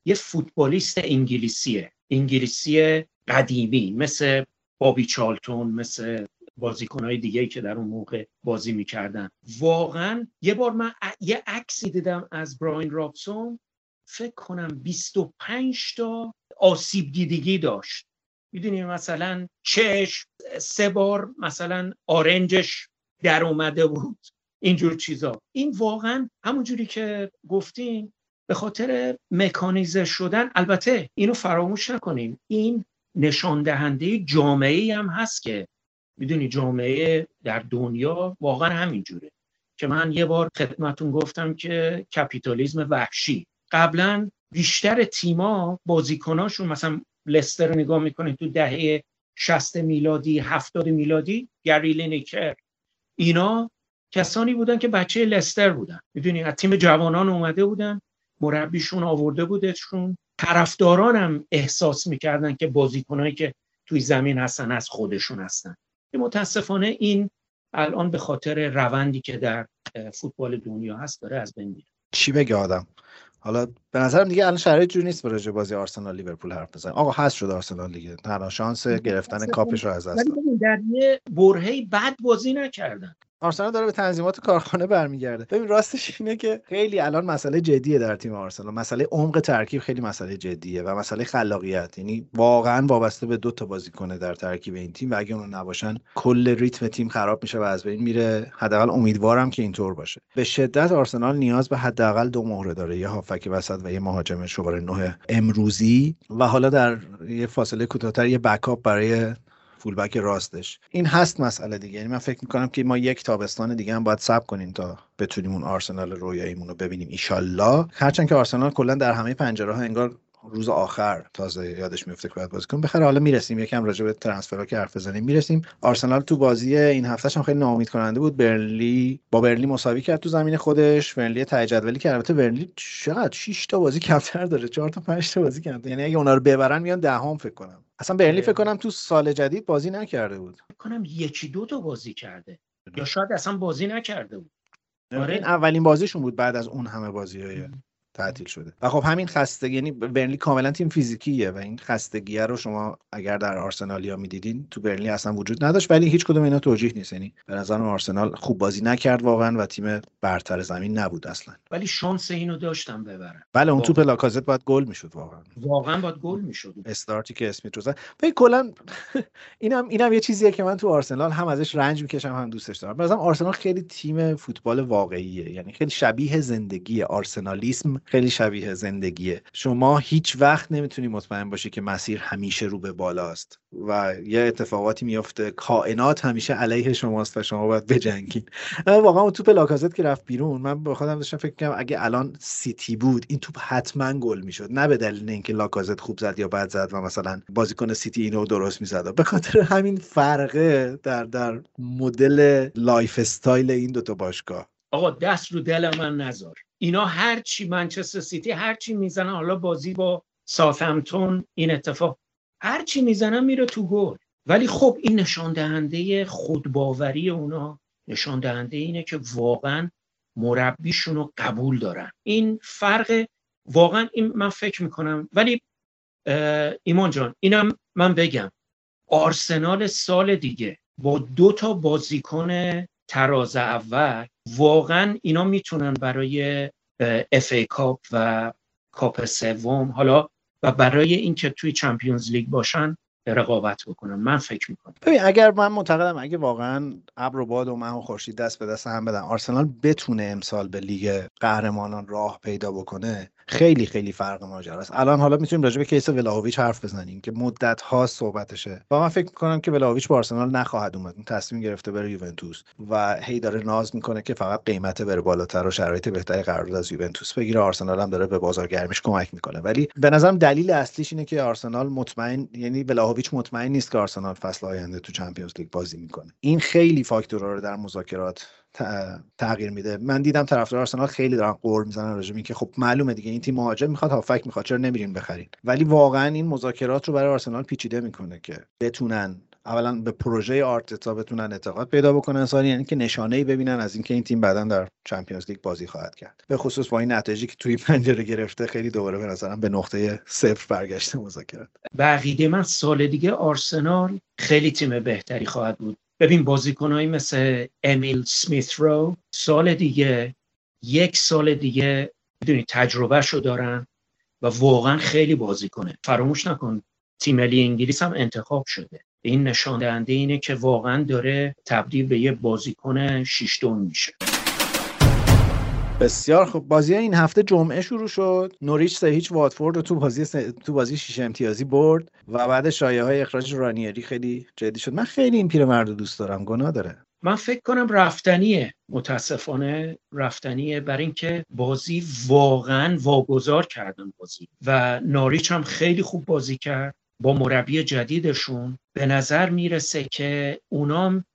یه فوتبالیست انگلیسیه، انگلیسی قدیمی، مثل بابی چالتون، مثل بازیکنهای دیگه‌ای که در اون موقع بازی میکردن. واقعا یه بار من یه عکسی دیدم از برایان رابسون، فکر کنم بیست و پنج تا آسیب دیدگی داشت میدونی مثلا چش سه بار مثلا آرنجش در اومده بود، اینجور چیزا. این واقعا همونجوری که گفتین به خاطر مکانیزه شدن. البته اینو فراموش نکنیم، این نشان دهنده جامعه‌ای هم هست که میدونی جامعه در دنیا واقعا همینجوره که من یه بار خدمتون گفتم که کپیتالیسم وحشی. قبلا بیشتر تیما بازیکناشون، مثلا لستر رو نگاه میکنید تو دهه شصت میلادی، هفتاد میلادی، گری لینیکر، اینا کسانی بودن که بچه لستر بودن، میدونی از تیم جوانان اومده بودن، مربیشون آورده بودشون، طرفدارانم احساس میکردن که بازیکنایی که توی زمین هستن از خودشون هستن. متاسفانه این الان به خاطر روندی که در فوتبال دنیا هست داره از بین میره. چی بگه آدم؟ حالا به نظرم دیگه الان شرایط جور نیست برای بازی آرسنال لیورپول حرف بزنیم. آقا حذف شد آرسنال دیگه، تنها شانس گرفتن کاپش رو از دست دادن. در یه برهه‌ای بد بازی نکردن. آرسنال داره به تنظیمات کارخانه برمیگرده. ببین راستش اینه که خیلی الان مسئله جدیه در تیم آرسنال، مسئله عمق ترکیب خیلی مسئله جدیه و مسئله خلاقیت. یعنی واقعا وابسته به دو تا بازیکن در ترکیب این تیم و اگه اونا نباشن کل ریتم تیم خراب میشه و از بین میره. حداقل امیدوارم که اینطور باشه. به شدت آرسنال نیاز به حداقل دو مهره داره، یه هافک وسط و یه مهاجم شماره نه امروزی و حالا در یه فاصله کوتاه‌تر یه بکاپ برای فولبک راستش. این هست مسئله دیگه. یعنی من فکر میکنم که ما یک تابستان دیگه هم باید صبر کنیم تا بتونیم اون آرسنال رویاییمون رو ببینیم ایشالله. هرچند که آرسنال کلا در همه پنجره‌ها انگار روز آخر تازه یادش میفته که باید بازی کنه. بخیر حالا میرسیم یکم راجع به ترانسفرها که حرف بزنیم. میرسیم آرسنال تو بازی این هفتهش هم خیلی ناامید کننده بود. برنلی با برنلی مساوی کرد تو زمین خودش. برنلی ته جدولی که البته برنلی چقدر شش تا بازی کمتر داره، چهار تا پنج تا بازی کمتر. یعنی اگه اونا رو ببرن میان دهم فکر کنم. اصلا برنلی فکر کنم تو سال جدید بازی نکرده بود. فکر کنم یکی دو تا بازی کرده یا شاید اصلا بازی نکرده بود. آره این اولین بازیشون بود بعد از اون همه بازی‌های تعطیل شده. و خب همین خستگی، یعنی برنلی کاملا تیم فیزیکیه و این خستگی رو شما اگر در آرسنالیا میدیدین تو برنلی اصلا وجود نداشت. ولی هیچ کدوم اینا توجیه نیست، یعنی به نظر من آرسنال خوب بازی نکرد واقعا و تیم برتر زمین نبود اصلا. ولی شانس اینو داشتم ببرن. بله اون توپ لاکازت باید گل میشد واقعا. واقعا باید گل میشد. استارتی که اسمیت رو زد. ولی کلا اینم اینم یه چیزیه که من تو آرسنال هم ازش رنج میکشم هم دوستش دارم. به نظر من آرسنال خیلی تیم فوتبال واقعیه، یعنی خیلی شبیه زندگیه. آرسنالیسم خیلی شبیه زندگیه. شما هیچ وقت نمیتونی مطمئن باشی که مسیر همیشه رو به بالاست و یه اتفاقاتی میفته، کائنات همیشه علیه شماست و شما باید بجنگین. واقعا اون توپ لاکازت که رفت بیرون من به خودم داشتم فکر می‌کردم اگه الان سیتی بود این توپ حتما گل میشد، نه به دلیل اینکه لاکازت خوب زد یا بد زد و مثلا بازیکن سیتی اینو درست میزد. به خاطر همین فرقه در در مدل لایف استایل این دو تا باشگاه. آقا دست رو دل من نذار. اینا هرچی منچستر سیتی هرچی میزنن، حالا بازی با ساوتهمپتون این اتفاق، هرچی میزنن میره تو گل. ولی خب این نشان دهنده خودباوری اونا، نشان دهنده اینه که واقعا مربیشون رو قبول دارن. این فرق واقعا این من فکر میکنم. ولی ایمان جان اینم من بگم آرسنال سال دیگه با دو تا بازیکن تراز اول واقعا اینا میتونن برای اف ای کاپ و کاپ سوم حالا و برای اینکه توی چمپیونز لیگ باشن رقابت بکنن. من فکر میکنم ببین اگر من معتقدم اگه واقعا ابر و باد و مه و خورشید دست به دست هم بدن آرسنال بتونه امسال به لیگ قهرمانان راه پیدا بکنه، خیلی خیلی فرق ماجراست. الان حالا میتونیم راجع به کیس ولاهوویچ حرف بزنیم که مدت ها صحبتشه و من فکر میکنم که ولاهوویچ با آرسنال نخواهد اومد. تصمیم گرفته بره یوونتوس و هی داره ناز میکنه که فقط قیمت بره بالاتر و شرایط بهتری قرارداد از یوونتوس بگیره. آرسنال هم داره به بازارگرمیش کمک میکنه. ولی به نظرم دلیل اصلیش اینه که آرسنال مطمئن، یعنی ولاهوویچ مطمئن نیست که آرسنال فصل آینده تو چمپیونز لیگ بازی میکنه. این خیلی فاکتورها رو در مذاکرات تغییر میده. من دیدم طرفدار آرسنال خیلی دارن قور میزنن راجع به اینکه خب معلومه دیگه این تیم مهاجم میخواد، هافک میخواد، چرا نمیرین بخرین. ولی واقعا این مذاکرات رو برای آرسنال پیچیده میکنه که بتونن اولا به پروژه آرتتا بتونن اعتقاد پیدا بکنن سالی، یعنی که نشانه‌ای ببینن از اینکه این تیم بعداً در چمپیونز لیگ بازی خواهد کرد. به خصوص با این نتایجی که توی پنجره گرفته خیلی دوباره به نظرم به نقطه صفر برگشته مذاکرات. بقیده من سال دیگه آرسنال خیلی تیم بهتری خواهد بود. ببین بازیکنایی مثل امیل سمیت رو سال دیگه، یک سال دیگه بدونی تجربه شو دارن و واقعا خیلی بازیکنه. فراموش نکن تیم ملی انگلیس هم انتخاب شده. این نشان دهنده اینه که واقعا داره تبدیل به یه بازیکن شیش دون میشه. بسیار خب، بازی این هفته جمعه شروع شد. نوریچ سه هیچ واتفورد رو تو بازی س... تو بازی شیش امتیازی برد و بعد شایعه‌های اخراج رانیری خیلی جدی شد. من خیلی این پیرمرد رو دوست دارم، گناه داره. من فکر کنم رفتنیه، متاسفانه رفتنیه، برای اینکه بازی واقعا واگذار کردن بازی و نوریچ هم خیلی خوب بازی کرد با مربی جدیدشون. به نظر میرسه که اونام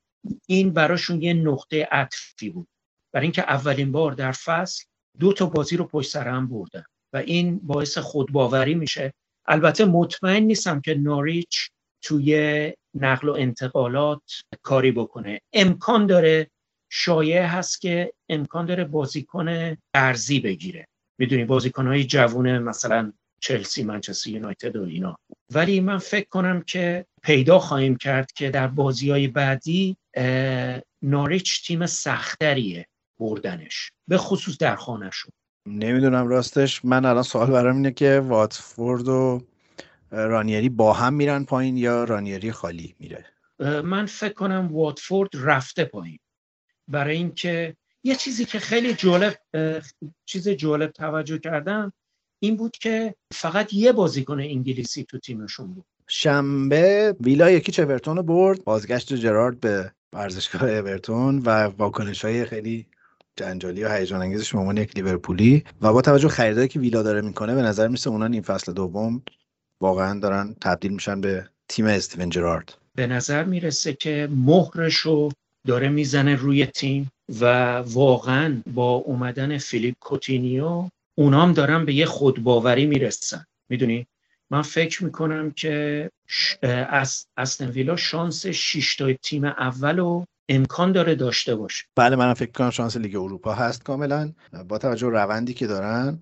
این براشون یه نقطه عطفی بود، برای اینکه اولین بار در فصل دو تا بازی رو پشت سر هم بردن و این باعث خودباوری میشه. البته مطمئن نیستم که نوریچ توی نقل و انتقالات کاری بکنه، امکان داره، شایع هست که امکان داره بازیکن ارزی بگیره، میدونی بازیکن‌های جوونه مثلا چلسی، منچستر یونایتد و اینا. ولی من فکر کنم که پیدا خواهیم کرد که در بازی‌های بعدی نوریچ تیم سخت‌تریه بردنش، به خصوص در خانه شون. نمیدونم راستش، من الان سوال برام اینه که واتفورد و رانیری با هم میرن پایین یا رانیری خالی میره؟ من فکر کنم واتفورد رفته پایین، برای اینکه یه چیزی که خیلی جالب چیز جالب توجه کردم این بود که فقط یه بازیکن انگلیسی تو تیمشون بود. شنبه ویلا یکی چه برتون رو برد، بازگشت جرارد به ورزشگاه اورتون و واکنش‌های خیلی جنجالی و هیجان انگیزش به عنوان یک لیورپولی و با توجه خریدایی که ویلا داره میکنه به نظر میسه اونان این فصل دوم واقعا دارن تبدیل میشن به تیم استیون جرارد. به نظر میرسه که مهرشو داره میزنه روی تیم و واقعا با اومدن فیلیپ کوتینیو اونام دارن به یه خودباوری میرسن. میدونی من فکر میکنم که از استون ویلا شانس شش تا تیم اولو امکان داره داشته باشه. بله منم فکر کنم شانس لیگ اروپا هست کاملا با توجه به روندی که دارن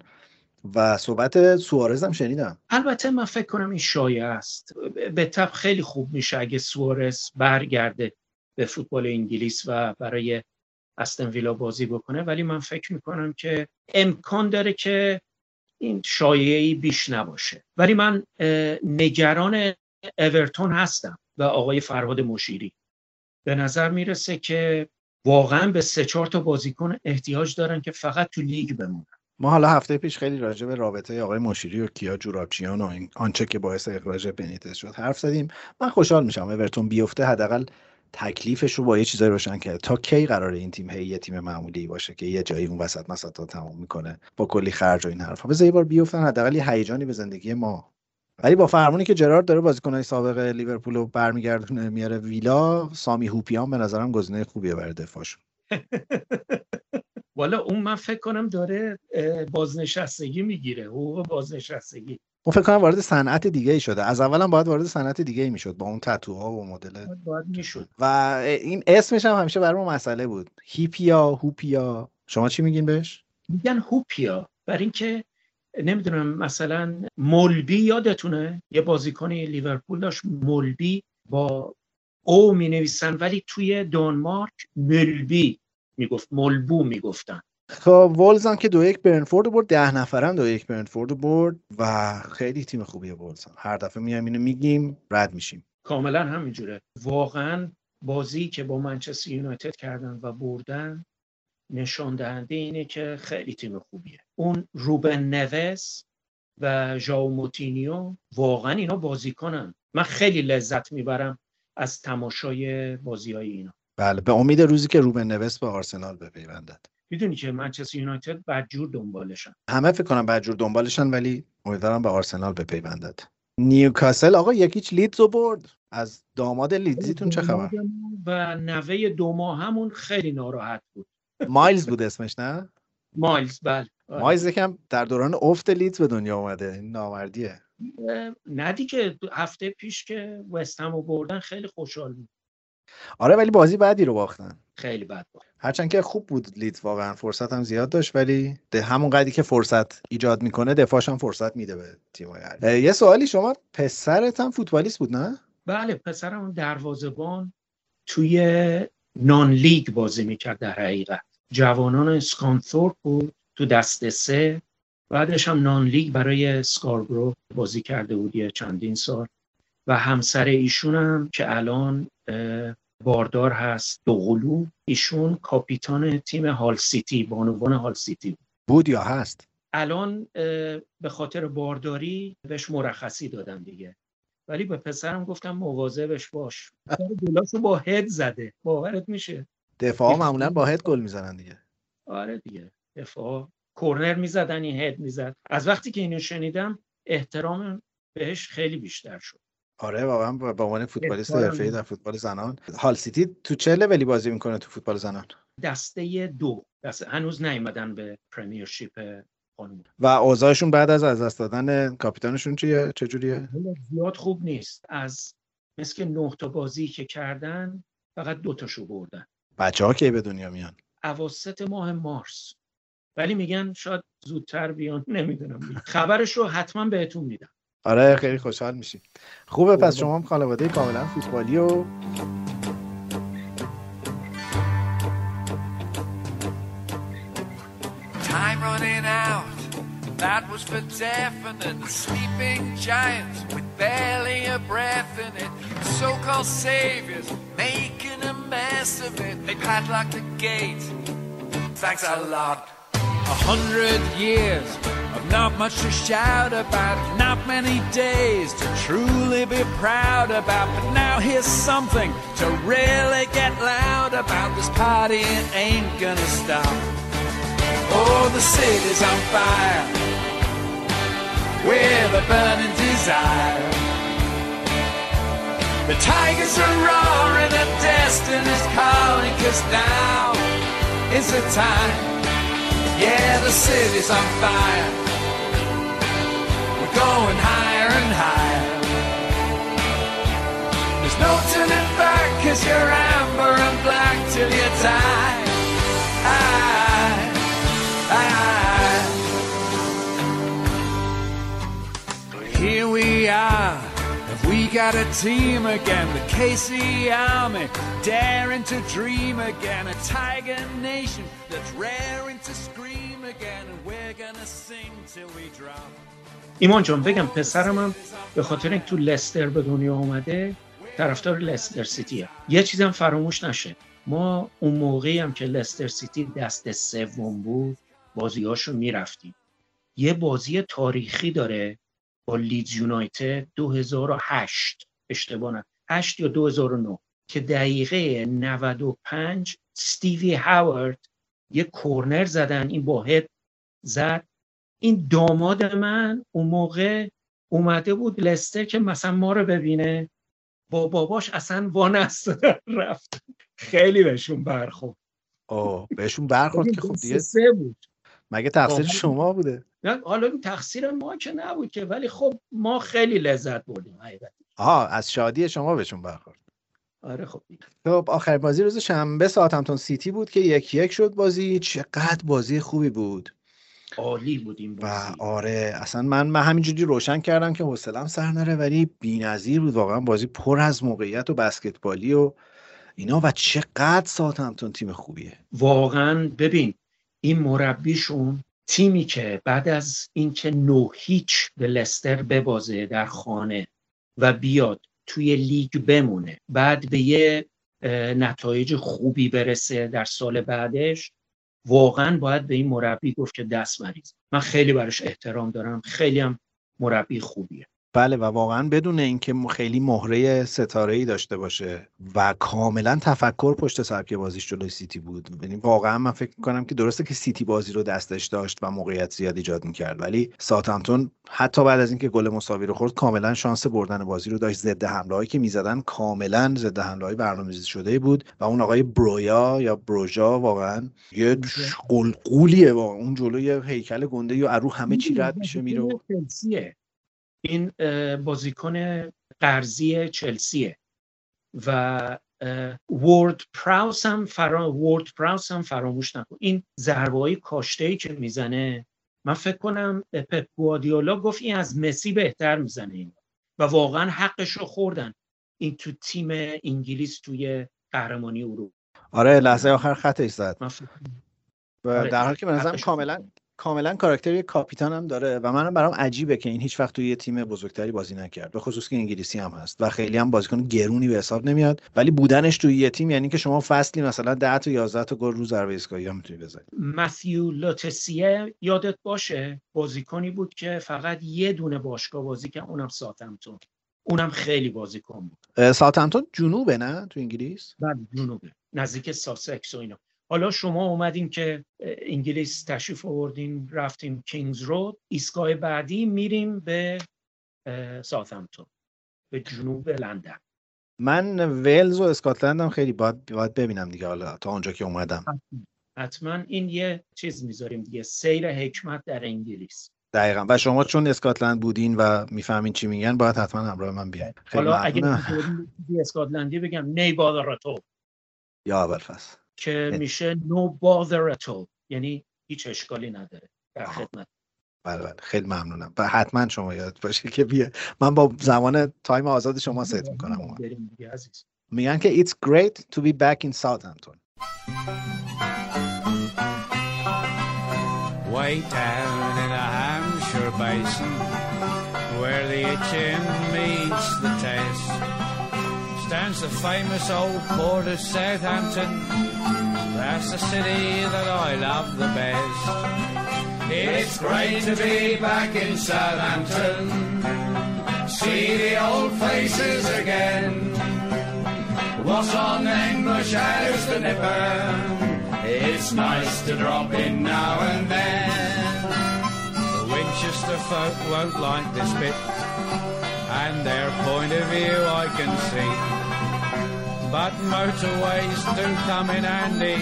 و صحبت سوارز هم شنیدم. البته من فکر کنم این شایعه است، به تبع خیلی خوب میشه اگه سوارز برگرده به فوتبال انگلیس و برای استون ویلا بازی بکنه، ولی من فکر میکنم که امکان داره که این شایعی بیش نباشه. ولی من نگران اورتون هستم و آقای فرهاد مشیری. به نظر میرسه که واقعا به سه چهار تا بازیکن احتیاج دارن که فقط تو لیگ بمونن. ما حالا هفته پیش خیلی راجع به رابطه آقای مشیری و کیا جورابچیان و آنچه که باعث اخراج بنیتز شد حرف زدیم. من خوشحال میشم اورتون بیفته، حداقل تکلیفش رو با یه چیزایی روشن کرده. تا کی قراره این تیم هی یه تیم معمولی باشه که یه جایی اون وسط مسطا تمام میکنه با کلی خرج و این حرفا؟ بذار یه بار بیافتن حداقل یه هیجانی به زندگی ما. ولی با فرمونی که جرارد داره بازیکنای سابق لیورپول رو برمیگردونه میاره ویلا، سامی هوپیان به نظرم گزینه خوبیه برای دفاعشون. والا اون من فکر کنم داره بازنشستگی میگیره، حقوق بازنشستگی. اون فکر کنم وارد صنعت دیگه ای شده. از اولم باید وارد صنعت دیگه ای میشد با اون تتوها و مدل باید میشد و این اسمش هم همیشه برام مسئله بود. هیپیا، هوپیا، شما چی میگین بهش؟ میگن هوپیا برای اینکه نمیدونم مثلا مولبی یادتونه یه بازیکن لیورپول داشت مولبی با او می نویسن ولی توی دانمارک مولبی میگفت، مولبو میگفتن. خب وولز هم که دو یک برنفورد برد، ده نفرم دو یک برنفورد برد و خیلی تیم خوبیه وولز. هر دفعه میایم اینو میگیم رد میشیم. کاملا همینجوره. واقعا بازی که با منچستر یونایتد کردن و بردن نشان دهنده اینه که خیلی تیم خوبیه. اون روبن نویس و ژائو موتینیو واقعا اینا بازیکنن. من خیلی لذت میبرم از تماشای بازیای اینا. بله به امید روزی که روبن نویس به آرسنال بپیوندد. میدونی که منچستر یونایتد بدجور دنبالشن، همه فکر کنم بدجور دنبالشن، ولی امیدوارم به آرسنال بپیوندد. نیوکاسل آقا یکیچ لیدزو برد. از داماد لیدزیتون چه خبر؟ و نوه دو ماه همون خیلی ناراحت بود. مایلز بود اسمش، نه؟ مایلز. بله مایلز یکم در دوران افت لیدز به دنیا اومده. این نامردیه. نه دیگه هفته پیش که وست هم رو بردن خیلی خوشحال بود. آره ولی بازی بعدی رو باختن، خیلی بد بود. هرچند که خوب بود لیدز واقعا، فرصت هم زیاد داشت ولی همون قدری که فرصت ایجاد میکنه دفاعش هم فرصت میده به تیم‌های علی. یه سوالی، شما پسرت هم فوتبالیست بود نه؟ بله پسرم دروازه‌بان توی نان لیگ بازی میکرد. در حقیقت جوانان اسکانتورپ بود تو دسته سه، بعدش هم نان لیگ برای اسکاربرو بازی کرده بود یه چندین سال و همسر ایشون هم که الان باردار هست دوقلو، ایشون کاپیتان تیم هال سیتی، بانوان هال سیتی بود یا هست؟ الان به خاطر بارداری بهش مرخصی دادم دیگه، ولی به پسرم گفتم مواظبش باش، گلاشو با هد زده، باورت میشه؟ دفاعا معمولا با هد گل میزنن دیگه. آره دیگه، دفاعا کورنر میزدن، این هد میزد. از وقتی که اینو شنیدم احترام بهش خیلی بیشتر شد. آره واقعا به عنوان فوتبالیست حرفه‌ای در فوتبال زنان. هال سیتی تو چه لولی بازی میکنه تو فوتبال زنان؟ دسته دو، دسته هنوز نیومدن به پرمیرشیپ خانم. و اوضاعشون بعد از از دست دادن کاپیتانشون چیه؟ چه جوریه؟ زیاد خوب نیست. از مثل نه تا بازی که کردن فقط دو تاشو بردن. بچه‌ها کی به دنیا میان؟ اواسط ماه مارس. ولی میگن شاید زودتر بیان، نمیدونم. خبرش رو حتما بهتون میدم. آره خیلی خوشحال میشیم. خوبه، پس شما هم خانواده کاملا فوتبالی و Time running out, that was for definite. Sleeping giants with barely a breath in it. So-called saviors making a mess of it. They padlocked the gate. Thanks a lot. A hundred years of not much to shout about, not many days to truly be proud about, but now here's something to really get loud about. This party ain't gonna stop. Oh, the city's on fire with a burning desire. The tigers are roaring and destiny's calling, 'cause now is the time. Yeah, the city's on fire. We're going higher and higher. There's no turning back, 'cause you're amber and black till you die. I, I. Here we are. Have we got a team again? The K C Army daring to dream again. A tiger nation that's raring to scream. ایمان جان بگم پسرم هم به خاطر اینکه تو لستر به دنیا آمده طرفدار لستر سیتیه. یه چیزم فراموش نشه، ما اون موقعی هم که لستر سیتی دست سوم بود بازیاشو میرفتیم. یه بازی تاریخی داره با لیدز یونایتد دو هزار و هشت، اشتباه نه هشت یا دو هزار و نه، که دقیقه نود و پنج استیوی هاورد یه کورنر زدن، این با هد زد. این داماد من اون موقع اومده بود لستر که مثلا ما رو ببینه، با باباش اصلا وانست رفت. خیلی بهشون برخورد. آه بهشون برخورد که خب دیگه سه بود. مگه تقصیر شما بوده؟ نه حالا تقصیر ما که نبود که، ولی خب ما خیلی لذت بردیم. آها از شادی شما بهشون برخورد. آره خب. خب آخر بازی روز شنبه ساوتهمپتون سیتی بود که یک یک شد بازی. چقدر بازی خوبی بود. عالی بود این بازی. و آره اصلا من من همینجوری روشن کردم که حوصله‌ام سر نره، ولی بی‌نظیر بود واقعا. بازی پر از موقعیت و بسکتبالی و اینا. و چقدر ساوتهمپتون تیم خوبیه واقعا. ببین این مربیشون، تیمی که بعد از اینکه نه هیچ به لستر ببازه در خانه و بیاد توی لیگ بمونه، بعد به یه نتایج خوبی برسه در سال بعدش، واقعا باید به این مربی گفت که دست مریض. من خیلی براش احترام دارم، خیلی هم مربی خوبیه. بله و واقعا بدون اینکه خیلی مهره ستاره‌ای داشته باشه و کاملا تفکر پشت سبک بازیش جلوی سیتی بود. یعنی واقعا من فکر می‌کنم که درسته که سیتی بازی رو دستش داشت و موقعیت زیاد ایجاد می‌کرد، ولی ساوتهمپتون حتی بعد از اینکه گل مساوی رو خورد کاملا شانس بردن بازی رو داشت. ضد حمله‌ای که می‌زدن کاملا ضد حمله‌ای برنامه‌ریزی شده بود و اون آقای برویا یا بروژا واقعا یه قلقولیه. واقعا اون جلوی هیکل گنده یا ارو همه چی رد میشه میره. این بازیکن قرضی چلسیه و وورد پراوس هم فرا وورد پراوس هم فراموش نکن. این ضربه‌های کاشته‌ای که میزنه، من فکر کنم پپ گواردیولا گفت این از مسی بهتر میزنه این. و واقعا حقش رو خوردن. این تو تیم انگلیس توی قهرمانی اروپا. آره لحظه آخر خطش زد. و در حالی که به نظرم کاملا کاملا کاراکتر یک کاپیتان هم داره و منم برام عجیبه که این هیچ وقت توی یه تیم بزرگتری بازی نکرد، به خصوص که انگلیسی هم هست و خیلی هم بازیکن گرونی به حساب نمیاد، ولی بودنش توی یه تیم یعنی که شما فصلی مثلا ده تا یازده تا گل رو ضربه ایستگاهی هم میتونی بزنی. مسیو لاتسیه یادت باشه بازیکنی بود که فقط یه دونه باشگاه بازی کرد، اونم ساوتهمپتون. اونم خیلی بازیکن بود. ساوتهمپتون جنوبه نه تو انگلیس؟ بله جنوبه، نزدیک ساسکس و اینا. حالا شما اومدین که انگلیس تشریف آوردین، رفتیم کینگز رود، ایستگاه بعدی میریم به ساوتهمپتون، به جنوب لندن. من ولز و اسکاتلندم خیلی باید, باید ببینم دیگه، حالا تا اونجا که اومدم حتما این یه چیز میذاریم دیگه، سیر حکمت در انگلیس. دقیقاً. و شما چون اسکاتلند بودین و میفهمین چی میگن باید حتما همراه من بیاین. حالا اگه اسکاتلندی بگم نی بادراتو یا ابلفس که میشه نو بادر ات اول، یعنی هیچ اشکالی نداره در خدمت. بله بله خیلی ممنونم و حتما شما یاد باشه که بیه من با زمان تایم آزاد شما سیت میکنم اومد. میگن که it's great to be back in Southampton. Way down in a Hampshire basin where the itching meets the taste stands the famous old port of Southampton. That's the city that I love the best. It's great to be back in Southampton. See the old faces again. What's on English as the Nipper? It's nice to drop in now and then. The Winchester folk won't like this bit, and their point of view I can see. But motorways do come in handy